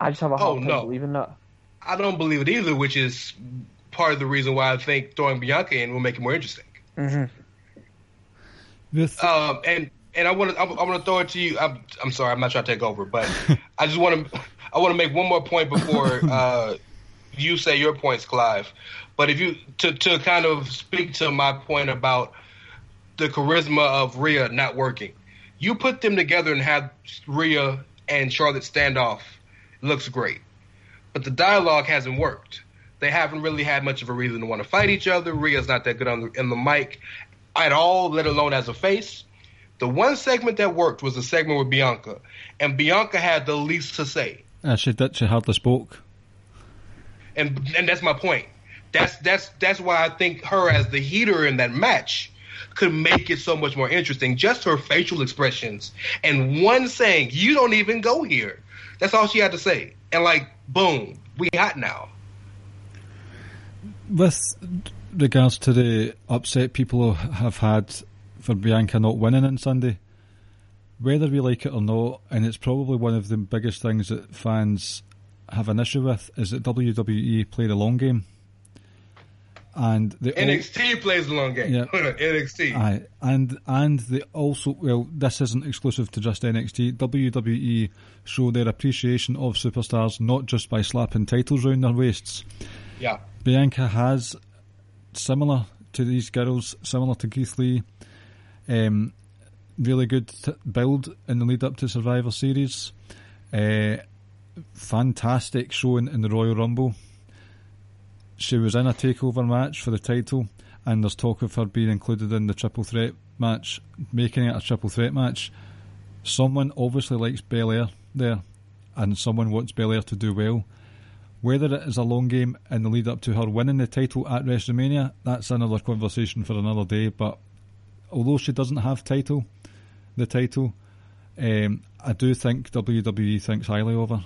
I just have a hard time believing that. I don't believe it either, which is part of the reason why I think throwing Bianca in will make it more interesting. Mm-hmm. And I want to throw it to you. I'm sorry, I'm not trying to take over, but I want to make one more point before you say your points, Clive. But if you to kind of speak to my point about the charisma of Rhea not working, you put them together and have Rhea and Charlotte stand off, looks great. But the dialogue hasn't worked. They haven't really had much of a reason to want to fight each other. Rhea's not that good in the mic at all, let alone as a face. The one segment that worked was the segment with Bianca, and Bianca had the least to say. She hardly spoke. And that's my point. That's why I think her as the heater in that match could make it so much more interesting. Just her facial expressions and one saying, "You don't even go here." That's all she had to say, and like, boom, we hot now. With regards to the upset people have had for Bianca not winning on Sunday, whether we like it or not, and it's probably one of the biggest things that fans have an issue with, is that WWE play the long game. And NXT plays the long game. Yeah. NXT. Aye. And they also, well, this isn't exclusive to just NXT. WWE show their appreciation of superstars not just by slapping titles round their waists. Yeah. Bianca has, similar to these girls, similar to Keith Lee, really good build in the lead up to Survivor Series. Fantastic showing in the Royal Rumble. She was in a takeover match for the title, and there's talk of her being included in the triple threat match, making it a triple threat match. Someone obviously likes Belair there, and someone wants Belair to do well. Whether it is a long game in the lead up to her winning the title at WrestleMania, that's another conversation for another day. But although she doesn't have the title, I do think WWE thinks highly of her.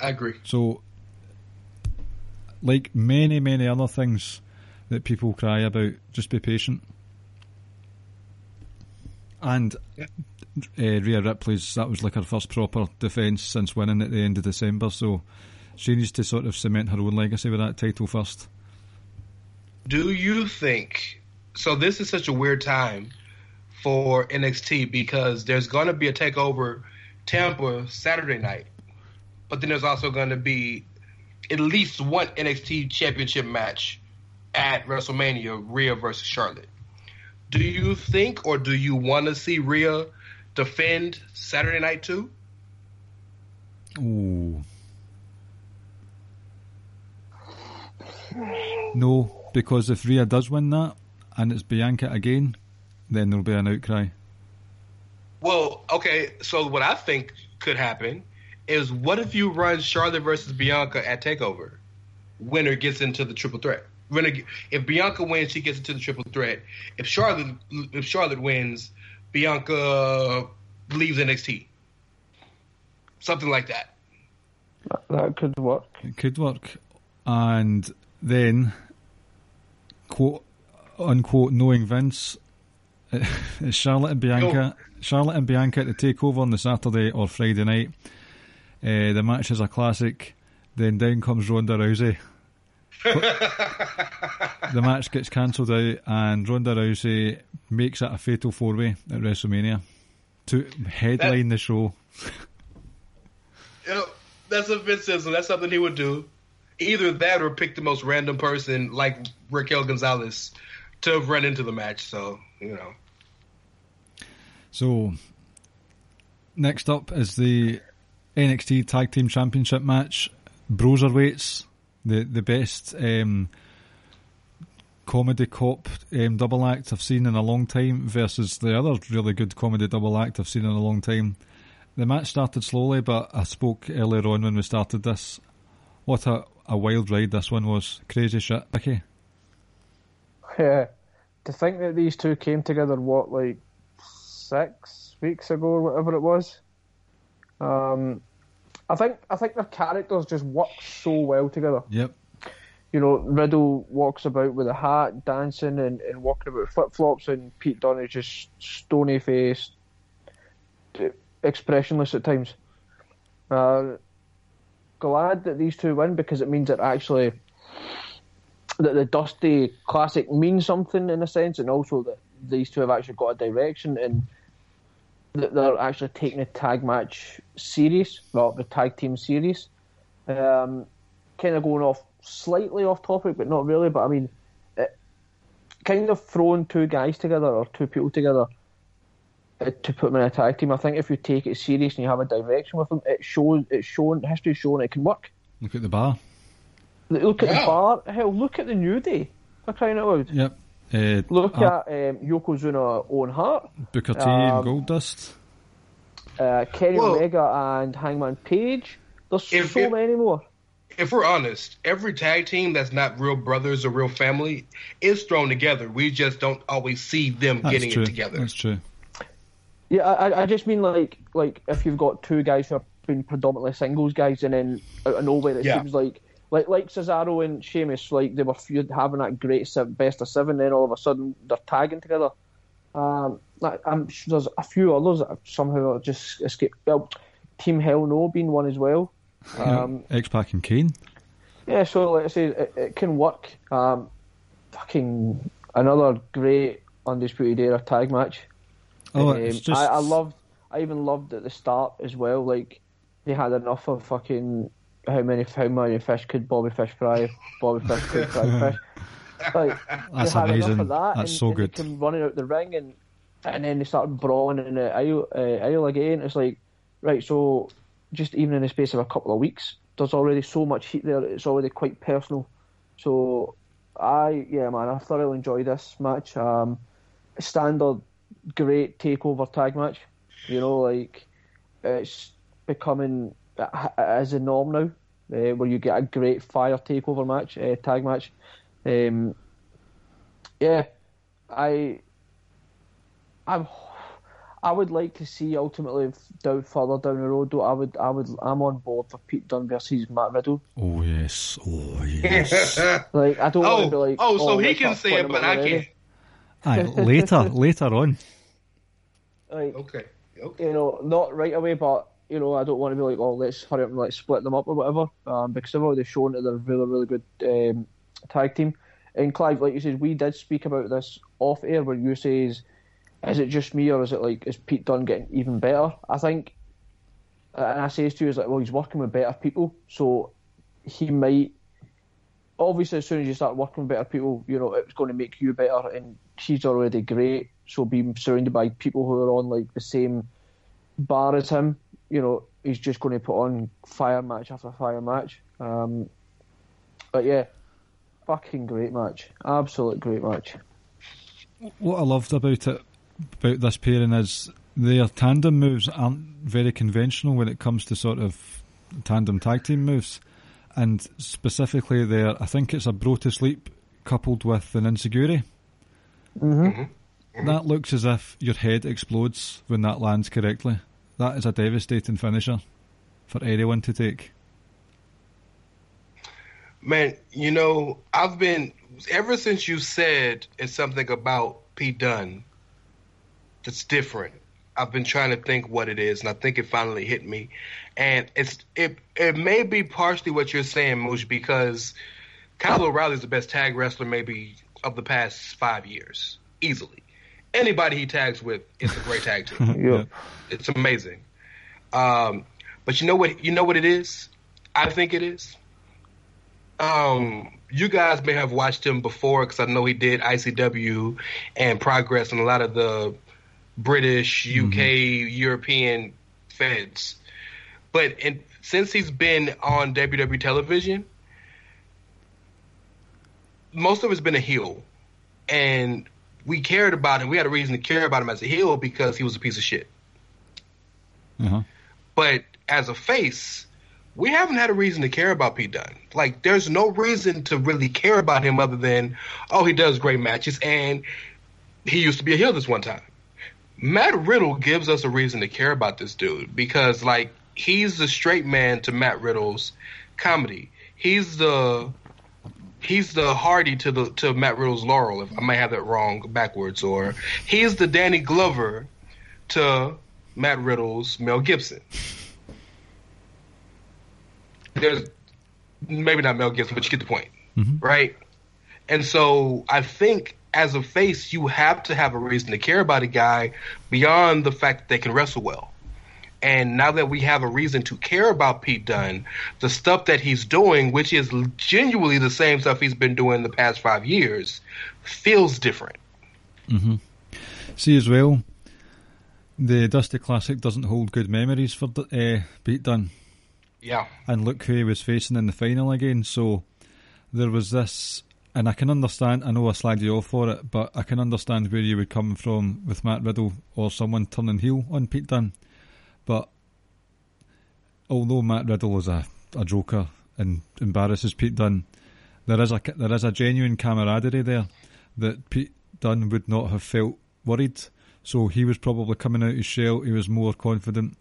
I agree. So, like many, many other things that people cry about, just be patient. And Rhea Ripley's, that was like her first proper defence since winning at the end of December, so she needs to sort of cement her own legacy with that title first. Do you think, so this is such a weird time for NXT because there's going to be a TakeOver Tampa Saturday night, but then there's also going to be at least one NXT championship match at WrestleMania, Rhea versus Charlotte. Do you think, or do you want to see Rhea defend Saturday night too? Ooh. No, because if Rhea does win that and it's Bianca again, then there'll be an outcry. Well, okay, so what I think could happen is, what if you run Charlotte versus Bianca at TakeOver? Winner gets into the triple threat. If Bianca wins, she gets into the triple threat. If Charlotte wins, Bianca leaves NXT. Something like that. That could work. It could work. And then, quote unquote, knowing Vince, it's Charlotte and Bianca at the TakeOver on the Saturday or Friday night. The match is a classic. Then down comes Ronda Rousey. The match gets cancelled out, and Ronda Rousey makes it a fatal four-way at WrestleMania to headline the show. You know, that's a Vinceism. That's something he would do. Either that or pick the most random person like Raquel Gonzalez to run into the match. So, you know. So, next up is the NXT Tag Team Championship match. Broserweights. The best comedy cop double act I've seen in a long time versus the other really good comedy double act I've seen in a long time. The match started slowly, but I spoke earlier on when we started this. What a wild ride this one was. Crazy shit, Vicky. Yeah. To think that these two came together, what, like 6 weeks ago or whatever it was? I think their characters just work so well together. Yep. You know, Riddle walks about with a hat, dancing and walking about flip-flops, and Pete Dunne is just stony-faced, expressionless at times. Glad that these two win, because it means that actually that the Dusty Classic means something in a sense, and also that these two have actually got a direction and that they're actually taking the tag match series, well, the tag team series. Kind of going off, slightly off topic, but not really, but I mean, it, kind of throwing two guys together, or two people together, to put them in a tag team. I think if you take it serious and you have a direction with them, history's shown it can work. Look at the Bar. Look at the Bar. Hell, look at the New Day. I'm crying out loud. Yep. Look at Yokozuna, Owen Hart, Booker T and Goldust, Kenny Omega and Hangman Page. There's many more. If we're honest, every tag team that's not real brothers or real family is thrown together. We just don't always see them getting it together. That's true. Yeah, I just mean like if you've got two guys who have been predominantly singles guys, and then out of nowhere it seems like Cesaro and Sheamus, like they were having that great best of seven, then all of a sudden they're tagging together. I'm sure there's a few others that have somehow just escaped. Well, Team Hell No being one as well. X-Pac and Kane. Yeah, so like I say, it can work. Fucking another great Undisputed Era tag match. I even loved at the start as well. Like they had enough of fucking. How many fish could Bobby Fish fry? Bobby Fish could fry fish. Like, that's amazing. That, that's so good. They come running out the ring and then they start brawling in the aisle again. It's like, right, so just even in the space of a couple of weeks, there's already so much heat there. It's already quite personal. So I thoroughly enjoyed this match. Standard, great takeover tag match. You know, like, it's becoming as the norm now, where you get a great fire takeover match, tag match. I would like to see ultimately further down the road. Though I'm on board for Pete Dunne versus Matt Riddle. Oh yes. Like I don't want to be like. So he can say it, but I can't. Aye, later on. Like, okay. You know, not right away, but you know, I don't want to be like, let's hurry up and like split them up or whatever, because they've already shown that they're really, really good tag team. And Clive, like you said, we did speak about this off air, where you says, is it just me or is Pete Dunne getting even better? I think, and I says to you, he's working with better people, so he might. Obviously, as soon as you start working with better people, you know it's going to make you better, and he's already great. So being surrounded by people who are on like the same bar as him, you know, he's just going to put on fire match after fire match. But yeah, fucking great match, absolute great match. What I loved about this pairing is their tandem moves aren't very conventional when it comes to sort of tandem tag team moves, and specifically there, I think it's a Bro to Sleep coupled with an Inseguri. Mm-hmm. That looks as if your head explodes when that lands correctly. That is a devastating finisher for anyone to take. Man, you know, I've been, ever since you said it's something about Pete Dunne that's different, I've been trying to think what it is, and I think it finally hit me. And it may be partially what you're saying, Moosh, because Kyle O'Reilly is the best tag wrestler maybe of the past 5 years, easily. Anybody he tags with, it's a great tag team. Yeah. It's amazing. But you know what it is? I think it is. You guys may have watched him before, because I know he did ICW and Progress and a lot of the British, UK, European feds. But since he's been on WWE television, most of it's been a heel. And we cared about him. We had a reason to care about him as a heel because he was a piece of shit. Uh-huh. But as a face, we haven't had a reason to care about Pete Dunne. Like, there's no reason to really care about him other than, he does great matches and he used to be a heel this one time. Matt Riddle gives us a reason to care about this dude because, like, he's the straight man to Matt Riddle's comedy. He's the Hardy to Matt Riddle's Laurel, if I might have that wrong backwards, or he's the Danny Glover to Matt Riddle's Mel Gibson. There's maybe not Mel Gibson, but you get the point, right? And so I think as a face, you have to have a reason to care about a guy beyond the fact that they can wrestle well. And now that we have a reason to care about Pete Dunne, the stuff that he's doing, which is genuinely the same stuff he's been doing the past 5 years, feels different. Mm-hmm. See, as well, the Dusty Classic doesn't hold good memories for Pete Dunne. Yeah. And look who he was facing in the final again. So there was this, and I can understand, I know I slagged you off for it, but I can understand where you would come from with Matt Riddle or someone turning heel on Pete Dunne. But although Matt Riddle is a joker and embarrasses Pete Dunne, there is a genuine camaraderie there that Pete Dunne would not have felt worried. So he was probably coming out his shell, he was more confident,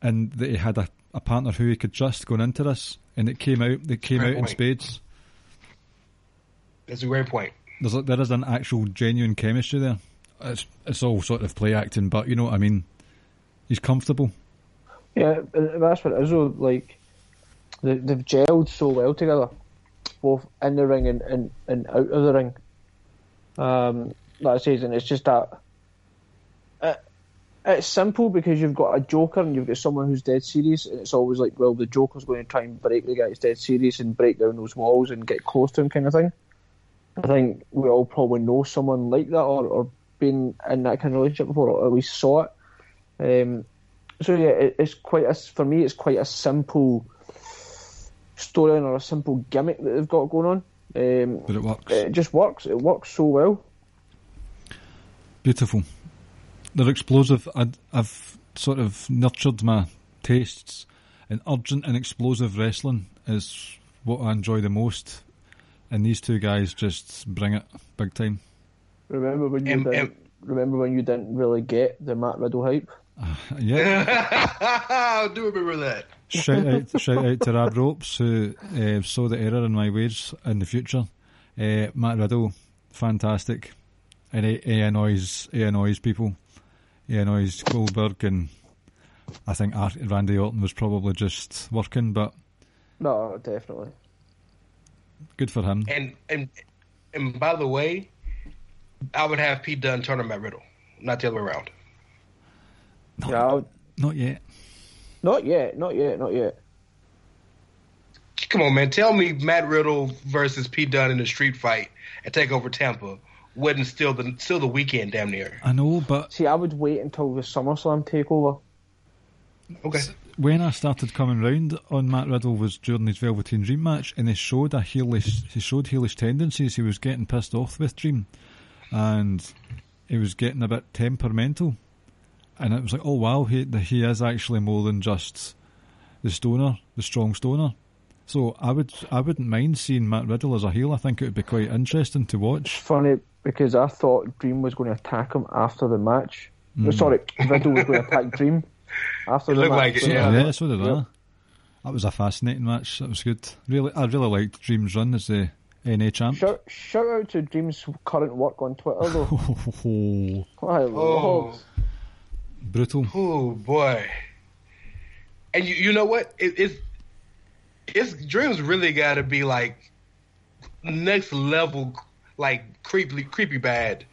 and that he had a partner who he could trust going into this, and it came out in spades. That's a great point. There is an actual genuine chemistry there. It's all sort of play acting, but you know what I mean? He's comfortable. Yeah, that's what it is, though. Like, they've gelled so well together, both in the ring and out of the ring. Like I say, and it's just that... It's simple because you've got a joker and you've got someone who's dead serious, and it's always like, well, the joker's going to try and break the guy's dead serious and break down those walls and get close to him kind of thing. I think we all probably know someone like that, or been in that kind of relationship before, or at least saw it. So yeah, it's quite a, for me, it's quite a simple storyline or a simple gimmick that they've got going on. But it works. It just works. It works so well. Beautiful. They're explosive. I've sort of nurtured my tastes, and urgent and explosive wrestling is what I enjoy the most. And these two guys just bring it big time. Remember when you didn't really get the Matt Riddle hype? Yeah, I do remember that. Shout out to Rab Ropes, who saw the error in my ways in the future. Matt Riddle, fantastic, and he annoys people. He annoys Goldberg, and I think Randy Orton was probably just working, but no, definitely good for him. And by the way, I would have Pete Dunne turn on Matt Riddle, not the other way around. Not yet. Come on, man. Tell me Matt Riddle versus Pete Dunne in a street fight at TakeOver Tampa wouldn't still the weekend damn near. I know, but... See, I would wait until the SummerSlam TakeOver. Okay. When I started coming round on Matt Riddle was during his Velveteen Dream match, and he showed heelish tendencies. He was getting pissed off with Dream, and he was getting a bit temperamental. And it was like, oh wow, he is actually more than just the stoner, the strong stoner. So I wouldn't mind seeing Matt Riddle as a heel. I think it would be quite interesting to watch. It's funny because I thought Dream was going to attack him after the match. Mm. No, sorry, Riddle was going to attack Dream after the match. It looked like it, yeah. Yeah, so did I. That was a fascinating match. That was good. Really, I really liked Dream's run as the NA champ. Shout out to Dream's current work on Twitter though. Brutal. Oh boy! And you know what? It's Dream's really got to be like next level, like creepy bad,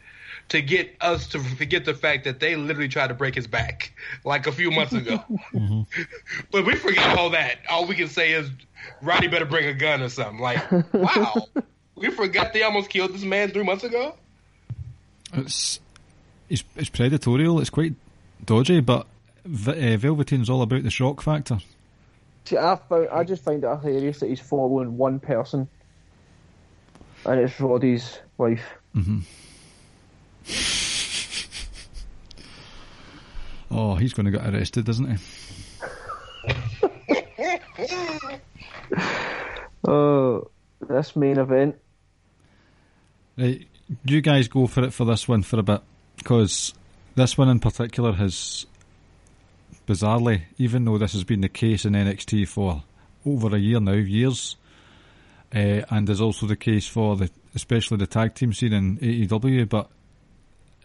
to get us to forget the fact that they literally tried to break his back like a few months ago. Mm-hmm. But we forget all that. All we can say is Roddy better bring a gun or something. Like, wow, we forgot they almost killed this man 3 months ago. It's predatorial. It's quite dodgy, but Velveteen's all about the shock factor. See, I just find it hilarious that he's following one person, and it's Roddy's wife. Mm-hmm. Oh, he's going to get arrested, isn't he? Oh, this main event. Right, you guys go for it for this one for a bit, because this one in particular has, bizarrely, even though this has been the case in NXT for over a year now, and is also the case for especially the tag team scene in AEW, but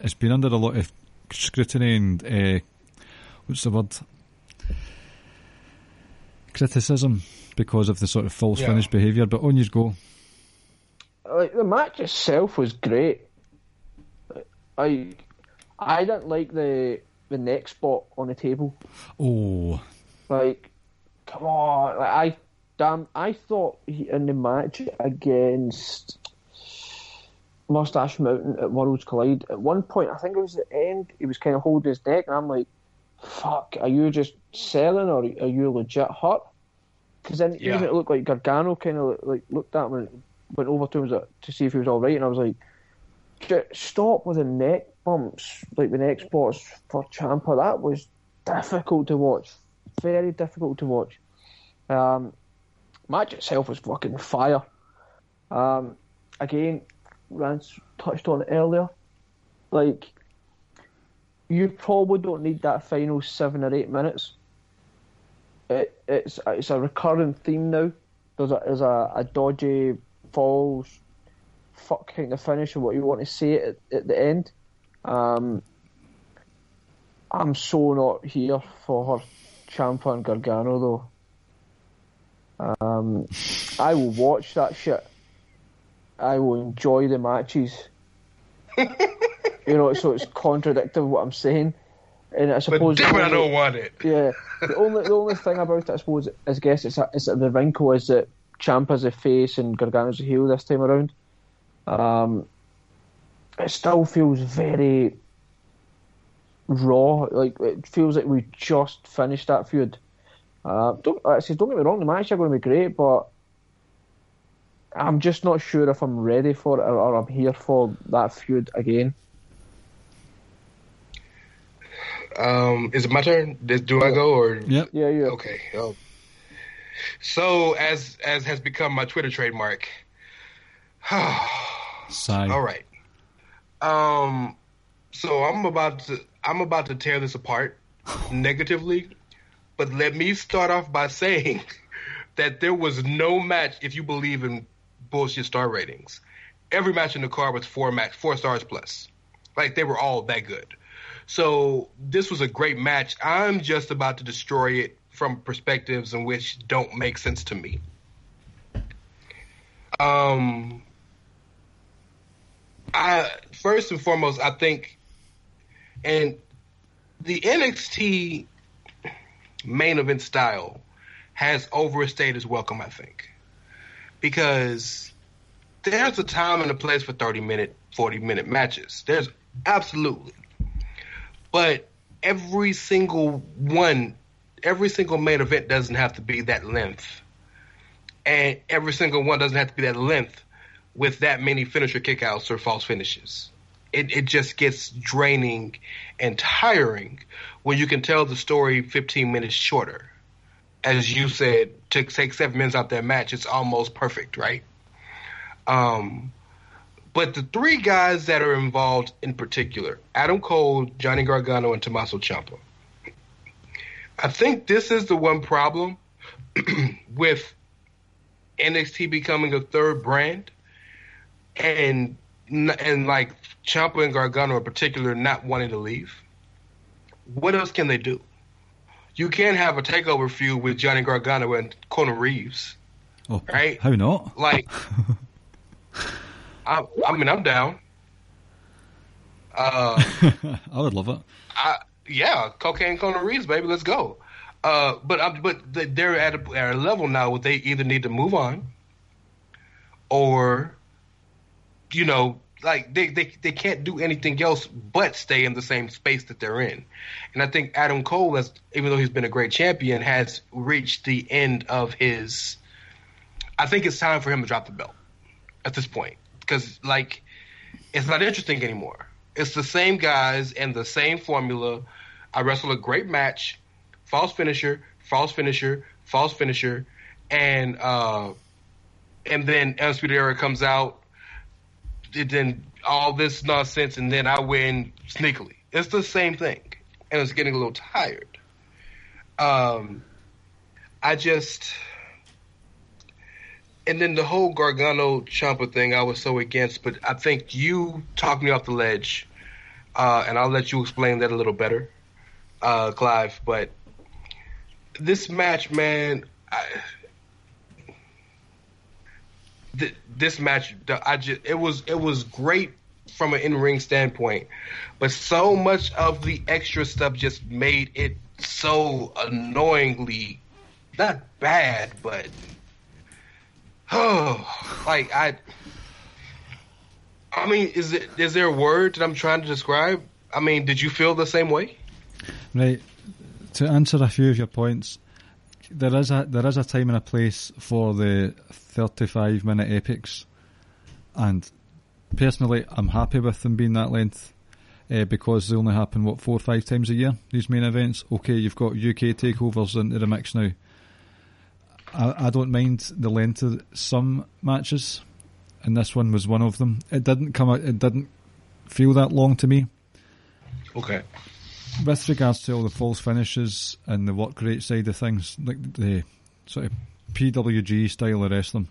it's been under a lot of scrutiny and, criticism because of the sort of false finish behaviour, but on you go. Like, the match itself was great. I didn't like the neck spot on the table. Oh, like come on! Like I thought in the match against Mustache Mountain at Worlds Collide, at one point, I think it was the end, he was kind of holding his neck, and I'm like, "Fuck! Are you just selling, or are you legit hurt?" Because then even it looked like Gargano kind of like looked at him and went over to him to see if he was all right, and I was like, "Stop with the neck bumps, like the next boss for Ciampa." That was difficult to watch. Very difficult to watch. Match itself was fucking fire. Again, Rance touched on it earlier. Like, you probably don't need that final 7 or 8 minutes. It's a recurring theme now. There's a dodgy falls fuck kind of finish of what you want to see at the end. I'm so not here for her Ciampa and Gargano though. I will watch that shit. I will enjoy the matches. You know, so it's contradictory what I'm saying. And I suppose, but I don't want it. Yeah, the only thing about it, I suppose, is, I guess, it's the wrinkle is that Ciampa's a face and Gargano's a heel this time around. It still feels very raw. Like, it feels like we just finished that feud. Don't get me wrong, the matches are going to be great, but I'm just not sure if I'm ready for it or I'm here for that feud again. Is it my turn? Do I go or? Yep. Yeah, yeah. Okay. So, as has become my Twitter trademark. Sigh. All right. So I'm about to tear this apart negatively, but let me start off by saying that there was no match, if you believe in bullshit star ratings. Every match in the card was four stars plus. Like, they were all that good. So this was a great match. I'm just about to destroy it from perspectives in which don't make sense to me. First and foremost, I think, and the NXT main event style has overstayed its welcome, I think. Because there's a time and a place for 30-minute, 40-minute matches. There's absolutely. But every single main event doesn't have to be that length. And every single one doesn't have to be that length with that many finisher kickouts or false finishes. It just gets draining and tiring when you can tell the story 15 minutes shorter. As you said, to take 7 minutes out that match, it's almost perfect, right? But the three guys that are involved in particular, Adam Cole, Johnny Gargano, and Tommaso Ciampa. I think this is the one problem with NXT becoming a third brand. And like Ciampa and Gargano in particular not wanting to leave. What else can they do? You can't have a takeover feud with Johnny Gargano and Conor Reeves, right? How not? Like, I mean, I'm down. I would love it. Yeah, cocaine Conor Reeves, baby, let's go. But they're at a level now where they either need to move on or. You know, like they can't do anything else but stay in the same space that they're in. And I think Adam Cole, even though he's been a great champion, has reached the end of his. I think it's time for him to drop the belt at this point because, like, it's not interesting anymore. It's the same guys and the same formula. I wrestle a great match, false finisher, false finisher, false finisher, and then Undisputed Era comes out. Then all this nonsense, and then I win sneakily. It's the same thing, and it's getting a little tired. And then the whole Gargano Ciampa thing I was so against, but I think you talked me off the ledge, and I'll let you explain that a little better, Clive, but this match, man, This match, it was great from an in-ring standpoint, but so much of the extra stuff just made it so annoyingly not bad, but I mean, is there a word that I'm trying to describe? I mean, did you feel the same way? Right. To answer a few of your points. There is a time and a place for the 35-minute epics, and personally, I'm happy with them being that length because they only happen 4 or 5 times a year. These main events, okay, you've got UK takeovers into the mix now. I don't mind the length of some matches, and this one was one of them. It didn't feel that long to me. Okay. With regards to all the false finishes and the work rate side of things, like the sort of PWG style of wrestling,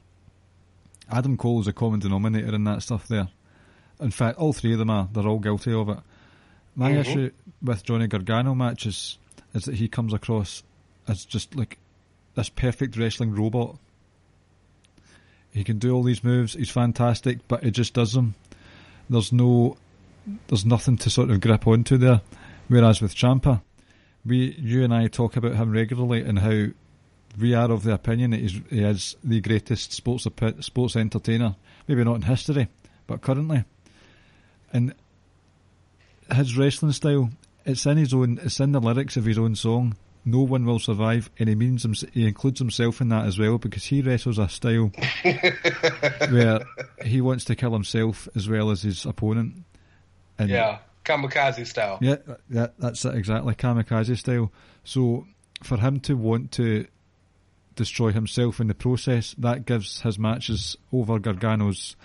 Adam Cole is a common denominator in that stuff there. In fact, all three of them are. They're all guilty of it. My issue with Johnny Gargano matches is that he comes across as just like this perfect wrestling robot. He can do all these moves, he's fantastic, but he just does them. There's nothing to sort of grip onto there. Whereas with Ciampa, you and I talk about him regularly and how we are of the opinion that he is the greatest sports entertainer, maybe not in history, but currently. And his wrestling style, it's in his own, it's in the lyrics of his own song, No One Will Survive, and he includes himself in that as well, because he wrestles a style where he wants to kill himself as well as his opponent. And yeah, kamikaze style. Yeah, that's it exactly, kamikaze style. So for him to want to destroy himself in the process, that gives his matches over Gargano's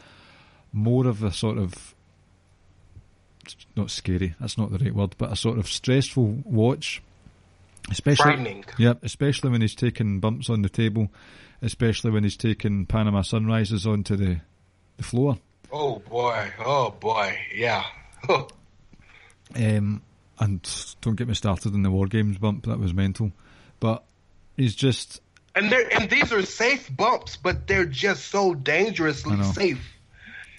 more of a sort of, not scary, that's not the right word, but a sort of stressful watch. Especially, frightening. Yeah, especially when he's taking bumps on the table, especially when he's taking Panama Sunrises onto the floor. Oh boy, yeah. And don't get me started on the War Games bump, that was mental. But he's just... And these are safe bumps, but they're just so dangerously safe.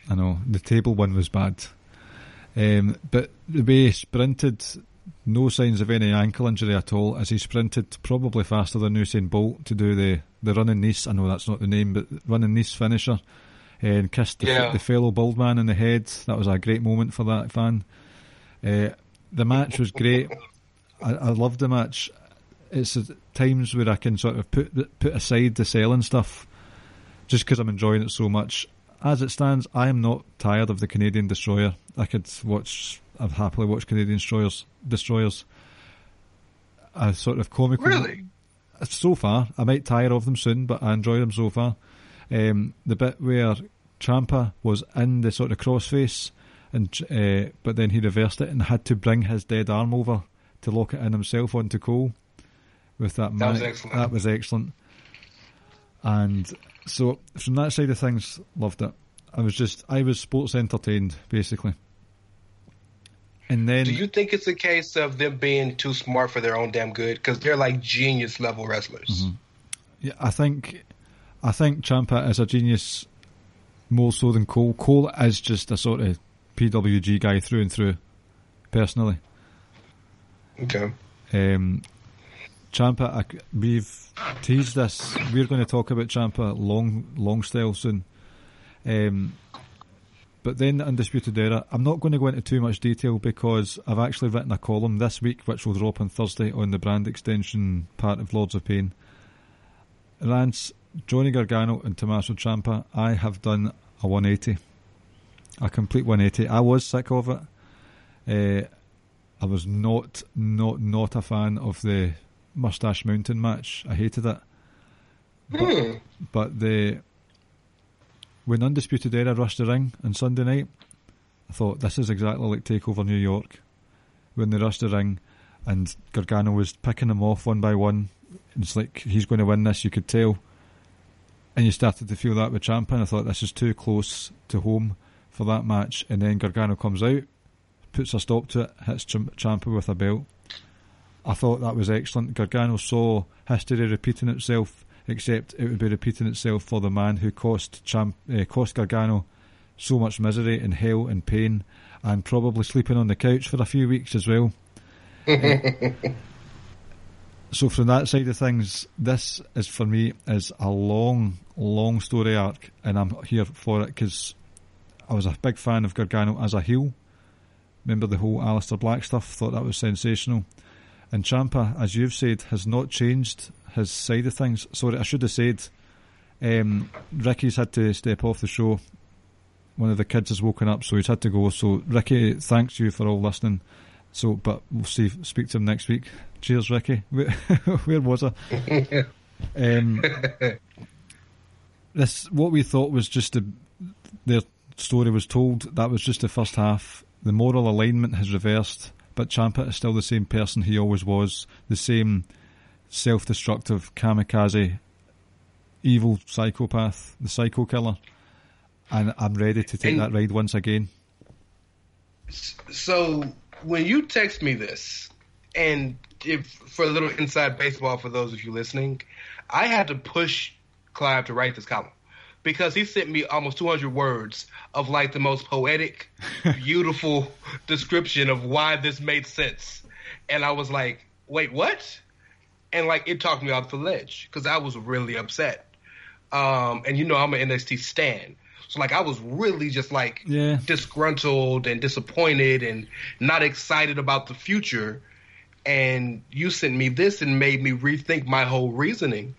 I know, the table one was bad. But the way he sprinted... No signs of any ankle injury at all, as he sprinted probably faster than Usain Bolt to do the running knees. I know that's not the name, but running knees finisher, and kissed the fellow bald man in the head. That was a great moment for that fan. The match was great. I loved the match. It's times where I can sort of put aside the selling stuff just because I'm enjoying it so much. As it stands, I am not tired of the Canadian Destroyer. I've happily watched Canadian Destroyers. I sort of comical. Really? So far, I might tire of them soon, but I enjoy them so far. The bit where Ciampa was in the sort of crossface, but then he reversed it and had to bring his dead arm over to lock it in himself onto Cole. With that was excellent. That was excellent. And so, from that side of things, loved it. I was sports entertained, basically. And then, do you think it's a case of them being too smart for their own damn good? Because they're like genius level wrestlers. Mm-hmm. Yeah, I think Ciampa is a genius more so than Cole. Cole is just a sort of PWG guy through and through, personally. Okay. Ciampa, we've teased this. We're going to talk about Ciampa long style soon. But then the Undisputed Era, I'm not going to go into too much detail because I've actually written a column this week, which will drop on Thursday, on the brand extension part of Lords of Pain. Rance, Johnny Gargano and Tommaso Ciampa, I have done a 180. A complete 180. I was sick of it. I was not a fan of the Mustache Mountain match. I hated it. But when Undisputed Era rushed the ring on Sunday night, I thought, this is exactly like TakeOver New York. When they rushed the ring and Gargano was picking them off one by one, and it's like, he's going to win this, you could tell. And you started to feel that with Ciampa, and I thought, this is too close to home for that match. And then Gargano comes out, puts a stop to it, hits Ciampa with a belt. I thought that was excellent. Gargano saw history repeating itself, except it would be repeating itself for the man who cost Gargano so much misery and hell and pain, and probably sleeping on the couch for a few weeks as well. So from that side of things, this is, for me, is a long story arc, and I'm here for it because I was a big fan of Gargano as a heel. Remember the whole Aleister Black stuff? Thought that was sensational. And Ciampa, as you've said, has not changed his side of things. Sorry, I should have said, Ricky's had to step off the show. One of the kids has woken up, so he's had to go. So Ricky, thanks you for all listening. So, but we'll speak to him next week. Cheers, Ricky. Where was I? This, what we thought was just their story was told. That was just the first half. The moral alignment has reversed. But Ciampa is still the same person he always was, the same self-destructive, kamikaze, evil psychopath, the psycho killer. And I'm ready to take that ride once again. So when you text me this, and for a little inside baseball for those of you listening, I had to push Clive to write this column, because he sent me almost 200 words of like the most poetic, beautiful description of why this made sense. And I was like, wait, what? And like, it talked me off the ledge because I was really upset. And you know, I'm an NXT stan. So, like, I was really just, like, disgruntled and disappointed and not excited about the future. And you sent me this and made me rethink my whole reasoning.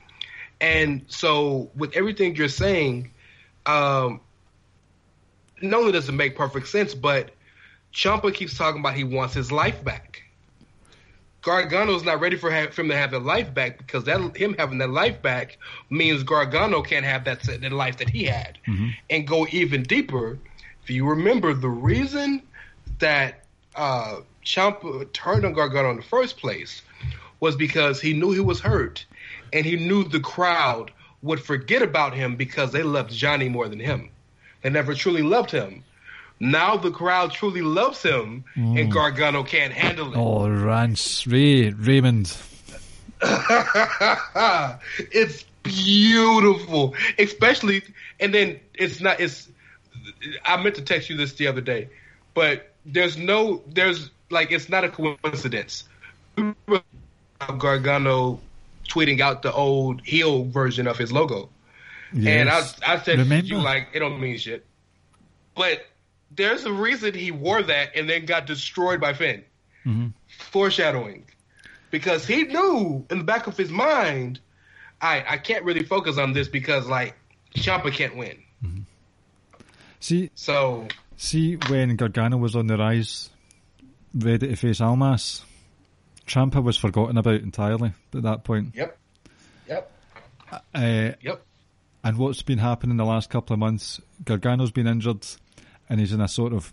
And so with everything you're saying, not only does it make perfect sense, but Ciampa keeps talking about he wants his life back. Gargano's not ready for him to have that life back, because that him having that life back means Gargano can't have that life that he had. Mm-hmm. And go even deeper, if you remember, the reason that Ciampa turned on Gargano in the first place was because he knew he was hurt, and he knew the crowd would forget about him because they loved Johnny more than him. They never truly loved him. Now the crowd truly loves him, and Gargano can't handle it. Oh, Rance, Raymond. It's beautiful, especially. And then it's not. It's. I meant to text you this the other day, but there's like, it's not a coincidence. Gargano tweeting out the old heel version of his logo, and I said, remember? You like it don't mean shit, but. There's a reason he wore that and then got destroyed by Finn. Mm-hmm. Foreshadowing. Because he knew in the back of his mind, I can't really focus on this because, like, Ciampa can't win. Mm-hmm. See, when Gargano was on the rise, ready to face Almas, Ciampa was forgotten about entirely at that point. Yep. And what's been happening the last couple of months, Gargano's been injured. And he's in a sort of,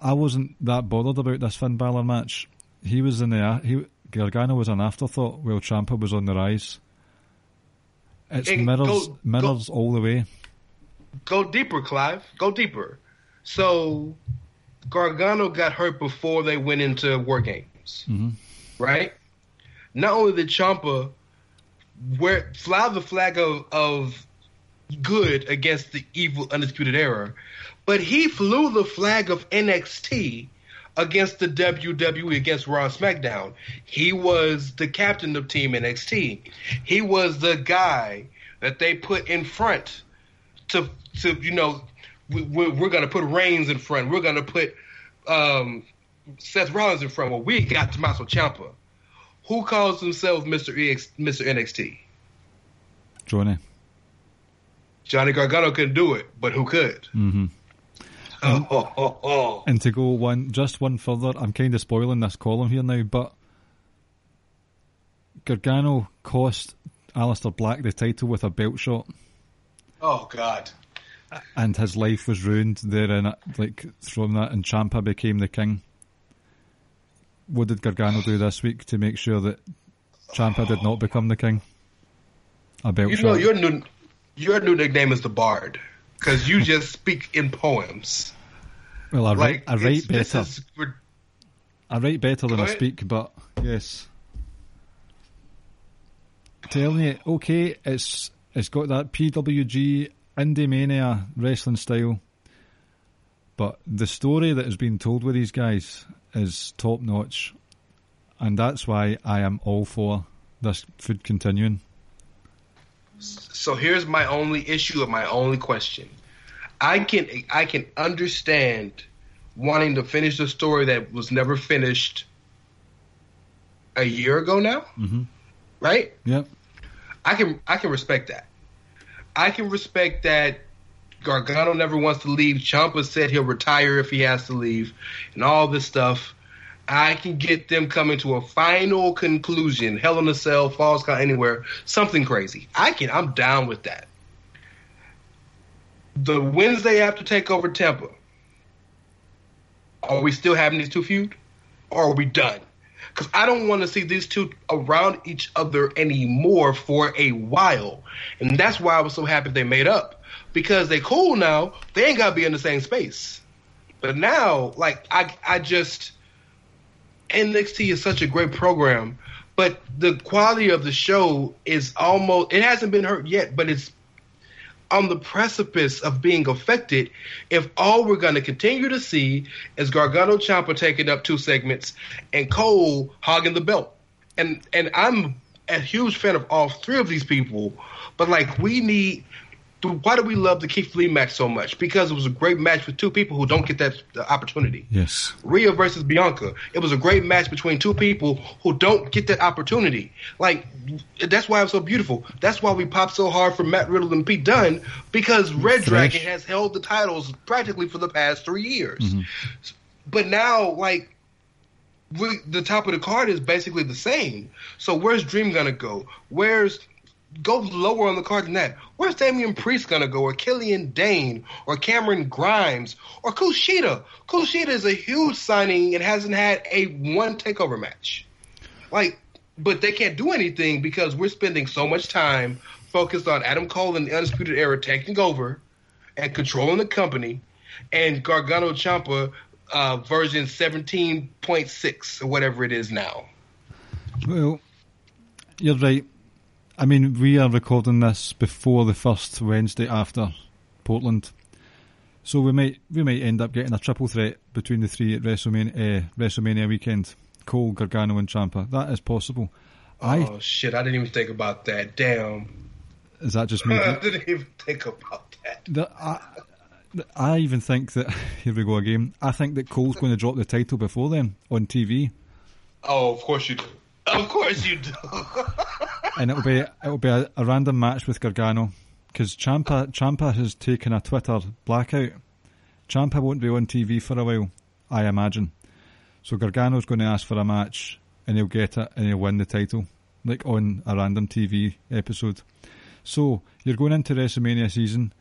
I wasn't that bothered about this Finn Balor match. He was in the, Gargano was an afterthought while Ciampa was on the rise. It's mirrors all the way. Go deeper, Clive. Go deeper. So, Gargano got hurt before they went into War Games. Mm-hmm. Right? Not only did Ciampa fly the flag of good against the evil Undisputed Era, but he flew the flag of NXT against the WWE, against Raw and SmackDown. He was the captain of Team NXT. He was the guy that they put in front to you know, we're going to put Reigns in front. We're going to put Seth Rollins in front. Well, we got Tommaso Ciampa, who calls himself Mr. NXT. Johnny Gargano couldn't do it, but who could? Mm-hmm. And to go one further, I'm kind of spoiling this column here now, but Gargano cost Alistair Black the title with a belt shot. Oh God! And his life was ruined therein, like from that, and Ciampa became the king. What did Gargano do this week to make sure that Ciampa did not become the king? A belt shot. You know, your new nickname is the Bard. Because you just speak in poems. Well, I write better. I write better than I speak, but yes. Telling you, okay, it's got that PWG Indie Mania wrestling style, but the story that has been told with these guys is top notch, and that's why I am all for this food continuing. So here's my only issue and my only question. I can understand wanting to finish the story that was never finished a year ago now, mm-hmm. right? Yep. I can respect that. I can respect that Gargano never wants to leave. Ciampa said he'll retire if he has to leave, and all this stuff. I can get them coming to a final conclusion. Hell in a Cell, Falls Count Anywhere, something crazy. I'm down with that. The Wednesday after TakeOver Tampa, are we still having these two feud? Or are we done? Because I don't want to see these two around each other anymore for a while. And that's why I was so happy they made up. Because they cool now, they ain't got to be in the same space. But now, like, I just... NXT is such a great program, but the quality of the show is almost, it hasn't been hurt yet, but it's on the precipice of being affected if all we're going to continue to see is Gargano Ciampa taking up two segments and Cole hogging the belt. And I'm a huge fan of all three of these people, but like we need, why do we love the Keith Lee match so much? Because it was a great match with two people who don't get that opportunity. Yes. Rhea versus Bianca. It was a great match between two people who don't get that opportunity. Like, that's why it was so beautiful. That's why we pop so hard for Matt Riddle and Pete Dunne, because Red Dragon has held the titles practically for the past 3 years. Mm-hmm. But now, like, the top of the card is basically the same. So where's Dream going to go? Where's... Go lower on the card than that. Where's Damian Priest going to go, or Killian Dane, or Cameron Grimes, or Kushida? Kushida is a huge signing and hasn't had a one takeover match. Like, but they can't do anything because we're spending so much time focused on Adam Cole and the Undisputed Era taking over and controlling the company, and Gargano Ciampa version 17.6 or whatever it is now. Well, you're right. I mean, we are recording this before the first Wednesday after Portland, so we might end up getting a triple threat between the three at WrestleMania weekend: Cole, Gargano, and Ciampa. That is possible. Oh shit! I didn't even think about that. Damn. Is that just me? I didn't even think about that. I even think that here we go again. I think that Cole's going to drop the title before then on TV. Oh, of course you do. Of course you do. And it'll be a random match with Gargano, because Ciampa has taken a Twitter blackout. Ciampa won't be on TV for a while, I imagine. So Gargano's going to ask for a match, and he'll get it, and he'll win the title, like on a random TV episode. So you're going into WrestleMania season.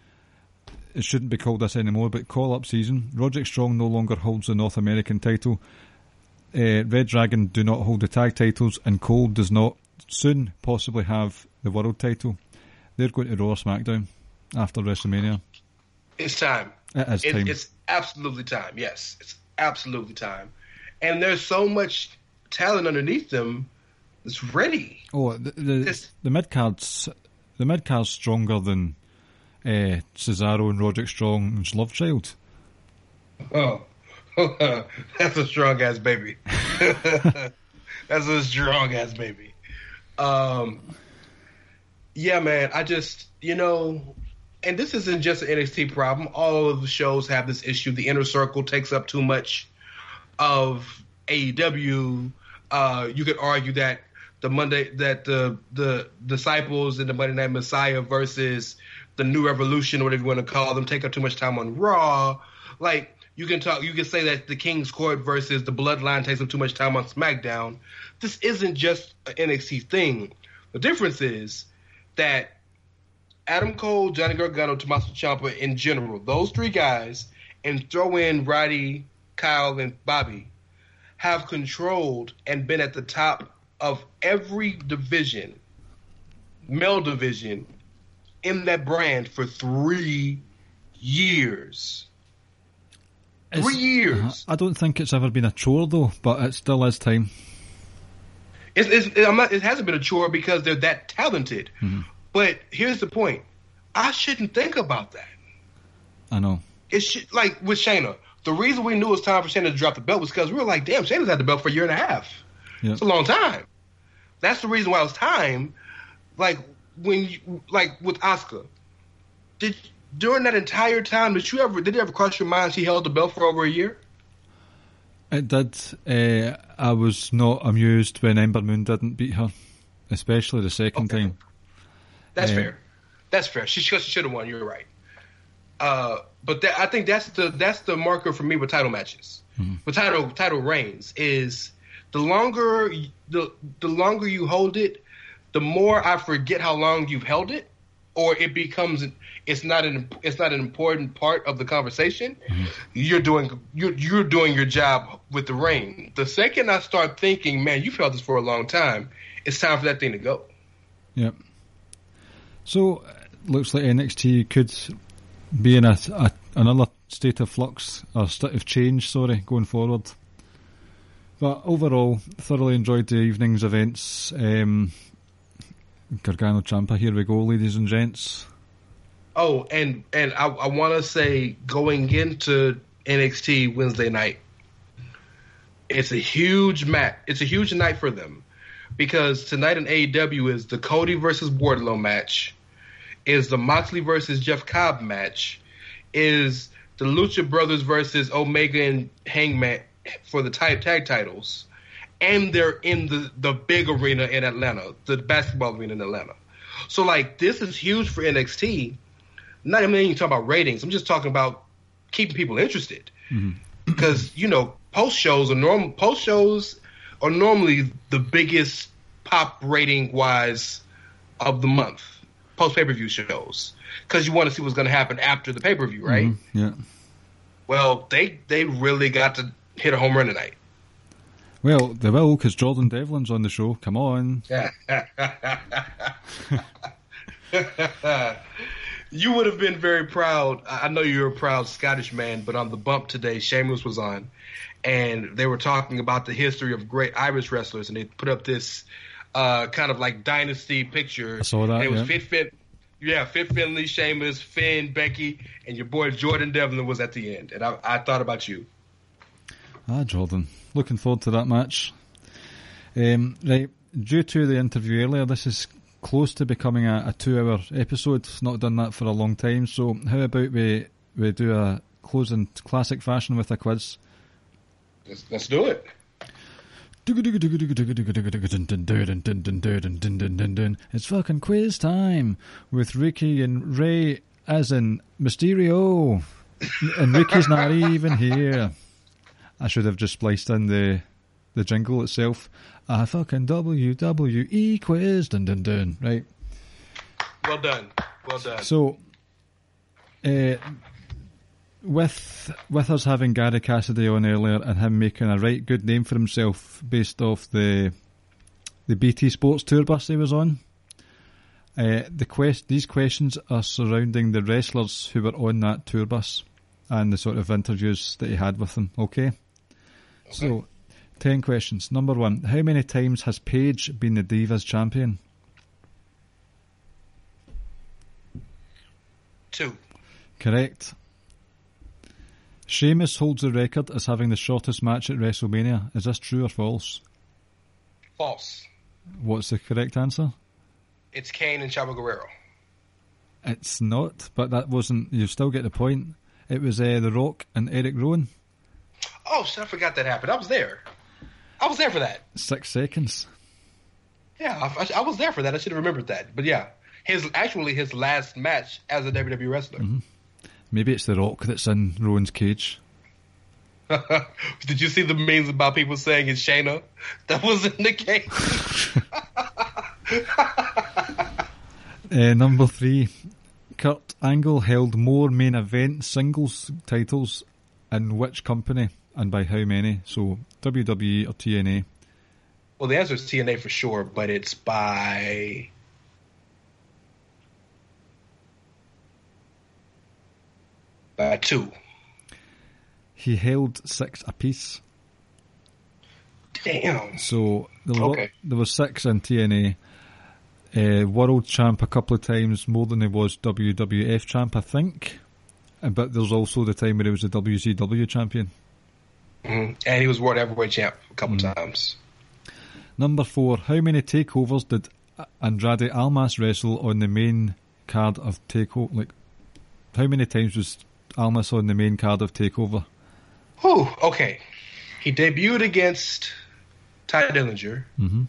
It shouldn't be called this anymore, but call-up season. Roderick Strong no longer holds the North American title. Red Dragon do not hold the tag titles, and Cole does not soon possibly have the world title. They're going to Raw or SmackDown after WrestleMania. It's time. It is time. It's absolutely time, yes. It's absolutely time. And there's so much talent underneath them that's ready. Oh, the mid-card's stronger than Cesaro and Roderick Strong's love child. Oh, that's a strong-ass baby. That's a strong-ass baby. Yeah, man, I just, and this isn't just an NXT problem. All of the shows have this issue. The Inner Circle takes up too much of AEW. You could argue that the Disciples and the Monday Night Messiah versus the New Revolution, whatever you want to call them, take up too much time on Raw. Like, you can say that the King's Court versus the Bloodline takes up too much time on SmackDown. This isn't just an NXT thing. The difference is that Adam Cole, Johnny Gargano, Tommaso Ciampa in general, those three guys, and throw in Roddy, Kyle, and Bobby, have controlled and been at the top of every division, male division, in that brand for 3 years. 3 years. I don't think it's ever been a chore, though, but it still is time. It hasn't been a chore because they're that talented. Mm-hmm. But here's the point. I shouldn't think about that. I know. Like with Shayna, the reason we knew it was time for Shayna to drop the belt was because we were like, damn, Shayna's had the belt for a year and a half. Yep. It's a long time. That's the reason why it was time. Like with Asuka, during that entire time, did it ever cross your mind she held the belt for over a year? It did. I was not amused when Ember Moon didn't beat her, especially the second time. That's fair. That's fair. She should have won. You're right. But I think that's the marker for me with title matches, with title reigns, is the longer you hold it, the more I forget how long you've held it, or it becomes it's not an important part of the conversation. Mm-hmm. You're doing your job with the reign. The second I start thinking, man, you've held this for a long time, it's time for that thing to go. Yep. So it looks like NXT could be in another state of flux, or state of change, going forward. But overall, thoroughly enjoyed the evening's events. Gargano Ciampa, here we go, ladies and gents. Oh, and I want to say, going into NXT Wednesday night, it's a huge night for them, because tonight in AEW is the Cody versus Wardlow match, is the Moxley versus Jeff Cobb match, is the Lucha Brothers versus Omega and Hangman for the tag titles, and they're in the big arena in Atlanta, the basketball arena in Atlanta. So, like, this is huge for NXT. Not even talking about ratings. I'm just talking about keeping people interested. Because, you know, post shows are normally the biggest pop rating-wise of the month, post-pay-per-view shows. Because you want to see what's going to happen after the pay-per-view, right? Mm-hmm. Yeah. Well, they really got to hit a home run tonight. Well, they will, because Jordan Devlin's on the show. Come on. You would have been very proud. I know you're a proud Scottish man, but on The Bump today, Sheamus was on, and they were talking about the history of great Irish wrestlers, and they put up this kind of like dynasty picture. I saw that. And it was Fit Finlay, Sheamus, Finn, Becky, and your boy Jordan Devlin was at the end. And I thought about you. Ah, Jordan. Looking forward to that match. Right, due to the interview earlier, this is close to becoming a 2-hour episode. Not done that for a long time. So how about we do a close in classic fashion with a quiz? Let's do it. It's fucking quiz time with Ricky and Ray, as in Mysterio. And Ricky's not even here. I should have just spliced in the jingle itself. A fucking WWE quiz. Dun, dun, dun. Right. Well done. Well done. So, with us having Gary Cassidy on earlier and him making a right good name for himself based off the BT Sports tour bus he was on, these questions are surrounding the wrestlers who were on that tour bus and the sort of interviews that he had with them. Okay. So, 10 questions. Number one, how many times has Paige been the Divas champion? 2. Correct. Sheamus holds the record as having the shortest match at WrestleMania. Is this true or false? False. What's the correct answer? It's Kane and Chavo Guerrero. It's not, but that wasn't... You still get the point. It was The Rock and Eric Rowan. Oh, shit, I forgot that happened. I was there. I was there for that. 6 seconds. Yeah, I was there for that. I should have remembered that. But yeah, his last match as a WWE wrestler. Mm-hmm. Maybe it's The Rock that's in Rowan's cage. Did you see the memes about people saying it's Shayna that was in the cage? Number 3. Kurt Angle held more main event singles titles in which company and by how many? So WWE or TNA? Well, the answer is TNA for sure, but it's by... By 2. He held 6 apiece. Damn. So there were 6 in TNA. World champ a couple of times, more than he was WWF champ, I think. But there's also the time when he was the WCW champion. Mm-hmm. And he was World Heavyweight champ a couple of times. Number 4. How many takeovers did Andrade Almas wrestle on the main card of TakeOver? Like, how many times was Almas on the main card of TakeOver? Oh, okay. He debuted against Ty Dillinger. Mm-hmm.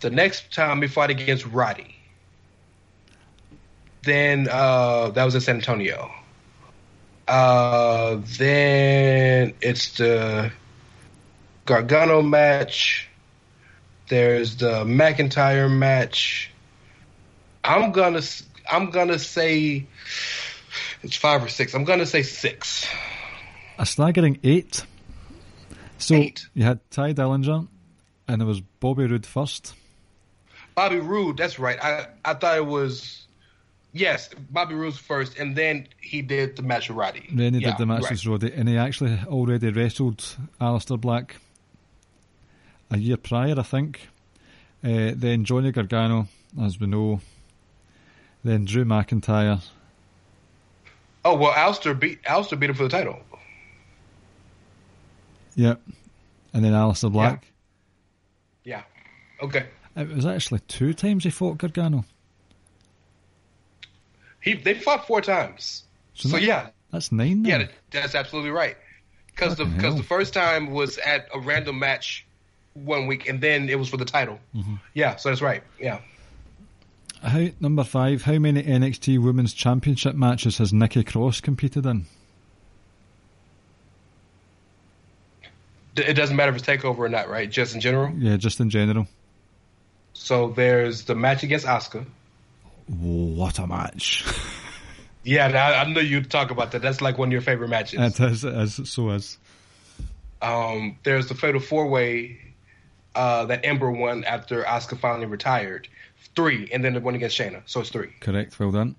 The next time he fought against Roddy. Then that was in San Antonio. Then it's the Gargano match. There's the McIntyre match. I'm gonna say it's 5 or 6. I'm gonna say 6. A staggering 8. So 8. You had Ty Dillinger, and it was Bobby Roode first. Bobby Roode, that's right. I thought it was, yes, Bobby Roode's first, and then he did the match with Roddy. Then he did the match with Roddy, and he actually already wrestled Aleister Black a year prior, I think. Then Johnny Gargano, as we know. Then Drew McIntyre. Oh, well, Aleister beat him for the title. Yep. And then Aleister Black. Yeah. Okay. It was actually 2 times he fought Gargano. They fought four times. So yeah. That's nine now. Yeah, that's absolutely right. Because the first time was at a random match 1 week, and then it was for the title. Mm-hmm. Yeah, so that's right. Yeah. Number five, how many NXT Women's Championship matches has Nikki Cross competed in? It doesn't matter if it's TakeOver or not, right? Just in general? Yeah, just in general. So there's the match against Asuka. What a match. Yeah, I know you'd talk about that. That's like one of your favorite matches. It is. There's the Fatal 4-Way that Ember won after Asuka finally retired. 3, and then the one against Shayna. So it's 3. Correct. Well done.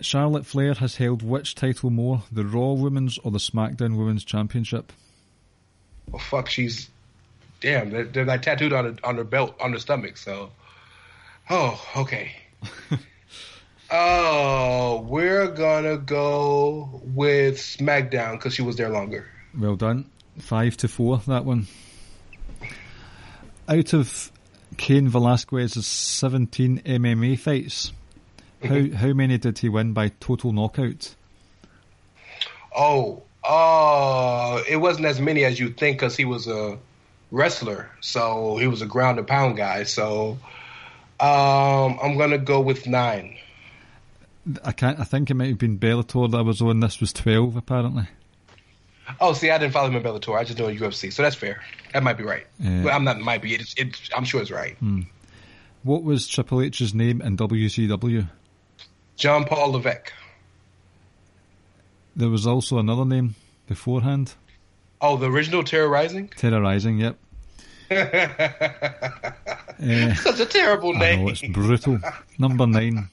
Charlotte Flair has held which title more, the Raw Women's or the SmackDown Women's Championship? Well, fuck, damn, they're like tattooed on her belt, on her stomach, so... Oh, okay. We're gonna go with SmackDown, because she was there longer. Well done. 5-4, that one. Out of Cain Velasquez's 17 MMA fights... How many did he win by total knockout? It wasn't as many as you think because he was a wrestler, so he was a ground and pound guy. So I'm gonna go with 9. I think it might have been Bellator that I was on. This was 12, apparently. Oh, see, I didn't follow him in Bellator. I just know UFC, so that's fair. That might be right. But I'm not. Might be. I'm sure it's right. Hmm. What was Triple H's name in WCW? John Paul Levesque. There was also another name beforehand. Oh, the original Terrorizing? Terrorizing, yep. Such a terrible name. I know, it's brutal. Number 9.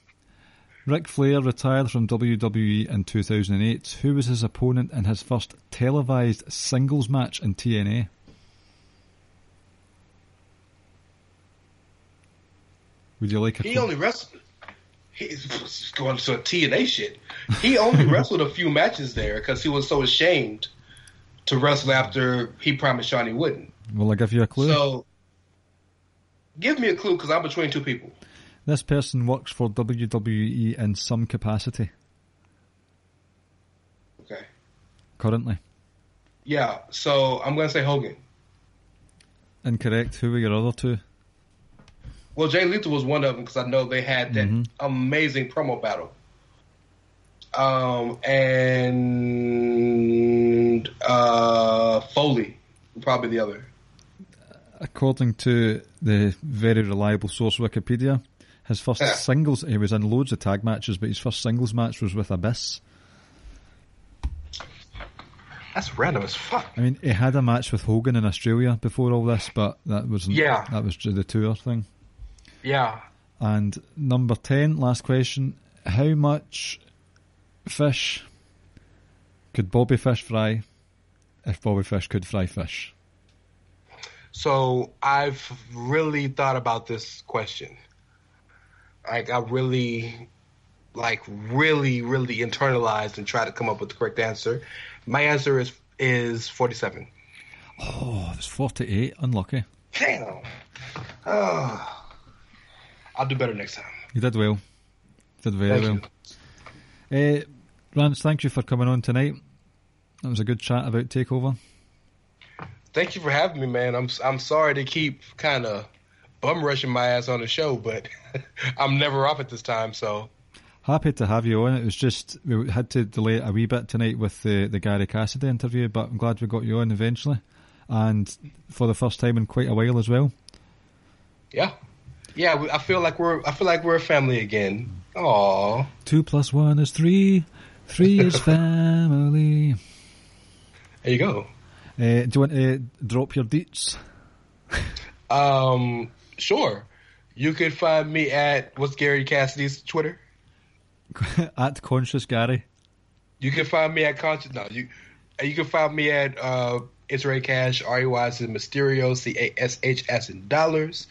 Ric Flair retired from WWE in 2008. Who was his opponent in his first televised singles match in TNA? Would you like a... He only wrestled... He's going to a TNA shit. He only wrestled a few matches there because he was so ashamed to wrestle after he promised Shawn he wouldn't. Will I give you a clue? So, give me a clue because I'm between two people. This person works for WWE in some capacity. Okay. Currently. Yeah, so I'm going to say Hogan. Incorrect. Who were your other two? Well, Jay Lethal was one of them because I know they had that amazing promo battle. Foley, probably the other. According to the very reliable source Wikipedia, his first singles, he was in loads of tag matches, but his first singles match was with Abyss. That's random as fuck. I mean, he had a match with Hogan in Australia before all this, but that was the tour thing. Yeah. And number 10, last question. How much fish could Bobby Fish fry if Bobby Fish could fry fish? So I've really thought about this question. I really, really internalized and tried to come up with the correct answer. My answer is 47. Oh, it's 48. Unlucky. Damn. Oh. I'll do better next time. You did well. Did very well. Rance, thank you for coming on tonight. That was a good chat about TakeOver. Thank you for having me, man. I'm sorry to keep kind of bum rushing my ass on the show, but I'm never off at this time, so. Happy to have you on. It was just, we had to delay it a wee bit tonight with the Gary Cassidy interview, but I'm glad we got you on eventually. And for the first time in quite a while as well. Yeah. Yeah, I feel like we're a family again. Aww. 2 + 1 is 3. 3 is family. There you go. Do you want to drop your deets? Sure. You could find me at what's Gary Cassidy's Twitter? At Conscious Gary. You can find me at Conscious. No, you can find me at It's Ray Cash. R-E-Y as in Mysterio. C-A-S-H as in dollars.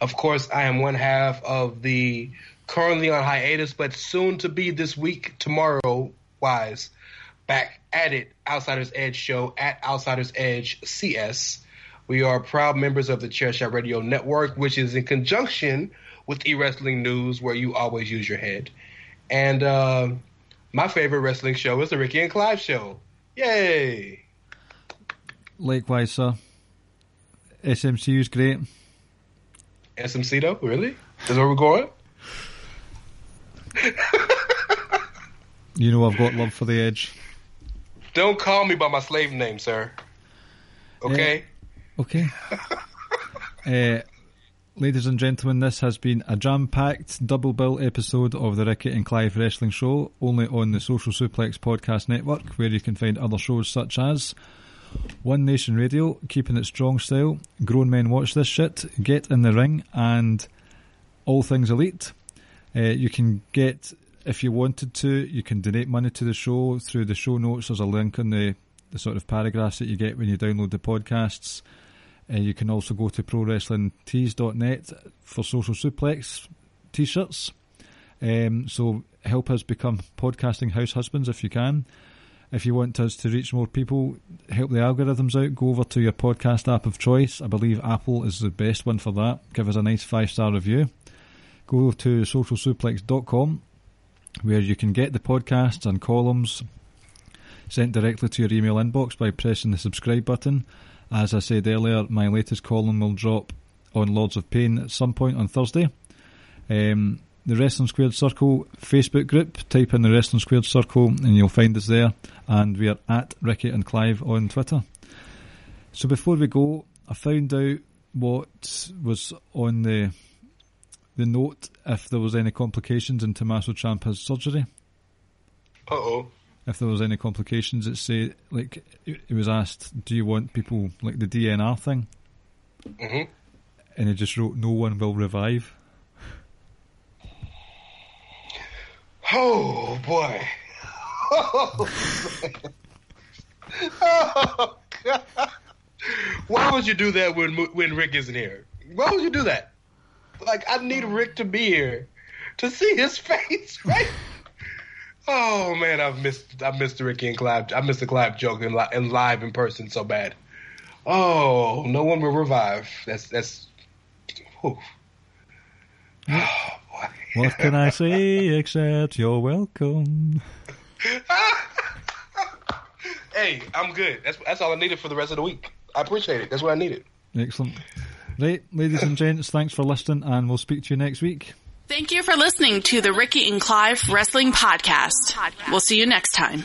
Of course, I am one half of the currently on hiatus, but soon to be this week, tomorrow-wise, back at it, Outsiders Edge show at Outsiders Edge CS. We are proud members of the Chairshot Radio Network, which is in conjunction with e-wrestling news where you always use your head. And my favorite wrestling show is the Ricky and Clive show. Yay! Likewise, sir. SMC is great. SMC, though? Really? Is where we're going? You know I've got love for the Edge. Don't call me by my slave name, sir. Okay? Okay. Ladies and gentlemen, this has been a jam-packed double-bill episode of the Ricky and Clive Wrestling Show, only on the Social Suplex Podcast Network, where you can find other shows such as One Nation Radio, Keeping It Strong Style, Grown Men Watch This Shit, Get in the Ring, and All Things Elite. You can get, if you wanted to, you can donate money to the show through the show notes. There's a link on the sort of paragraphs that you get when you download the podcasts. You can also go to prowrestlingtees.net for Social Suplex t-shirts. So help us become podcasting house husbands if you can. If you want us to reach more people, help the algorithms out, go over to your podcast app of choice. I believe Apple is the best one for that. Give us a nice 5-star review. Go to socialsuplex.com where you can get the podcasts and columns sent directly to your email inbox by pressing the subscribe button. As I said earlier, my latest column will drop on Lords of Pain at some point on Thursday. The Wrestling Squared Circle Facebook group, type in the Wrestling Squared Circle and you'll find us there. And we are at Ricky and Clive on Twitter. So before we go, I found out what was on the note, if there was any complications in Tommaso Ciampa's surgery. Uh-oh. If there was any complications, it said, like, it was asked, do you want people, like, the DNR thing? Mm-hmm. And it just wrote, no one will revive. Oh, boy. Oh, man. Oh, God. Why would you do that when Rick isn't here? Why would you do that? Like, I need Rick to be here to see his face, right? Oh man, I've missed the Ricky and Clive. I missed the Clive joke in live in person so bad. Oh, no one will revive. That's. Whew. Oh boy. What can I say except you're welcome? Hey, I'm good. That's all I needed for the rest of the week. I appreciate it. That's what I needed. Excellent. Right, ladies and gents, thanks for listening, and we'll speak to you next week. Thank you for listening to the Ricky and Clive Wrestling Podcast. We'll see you next time.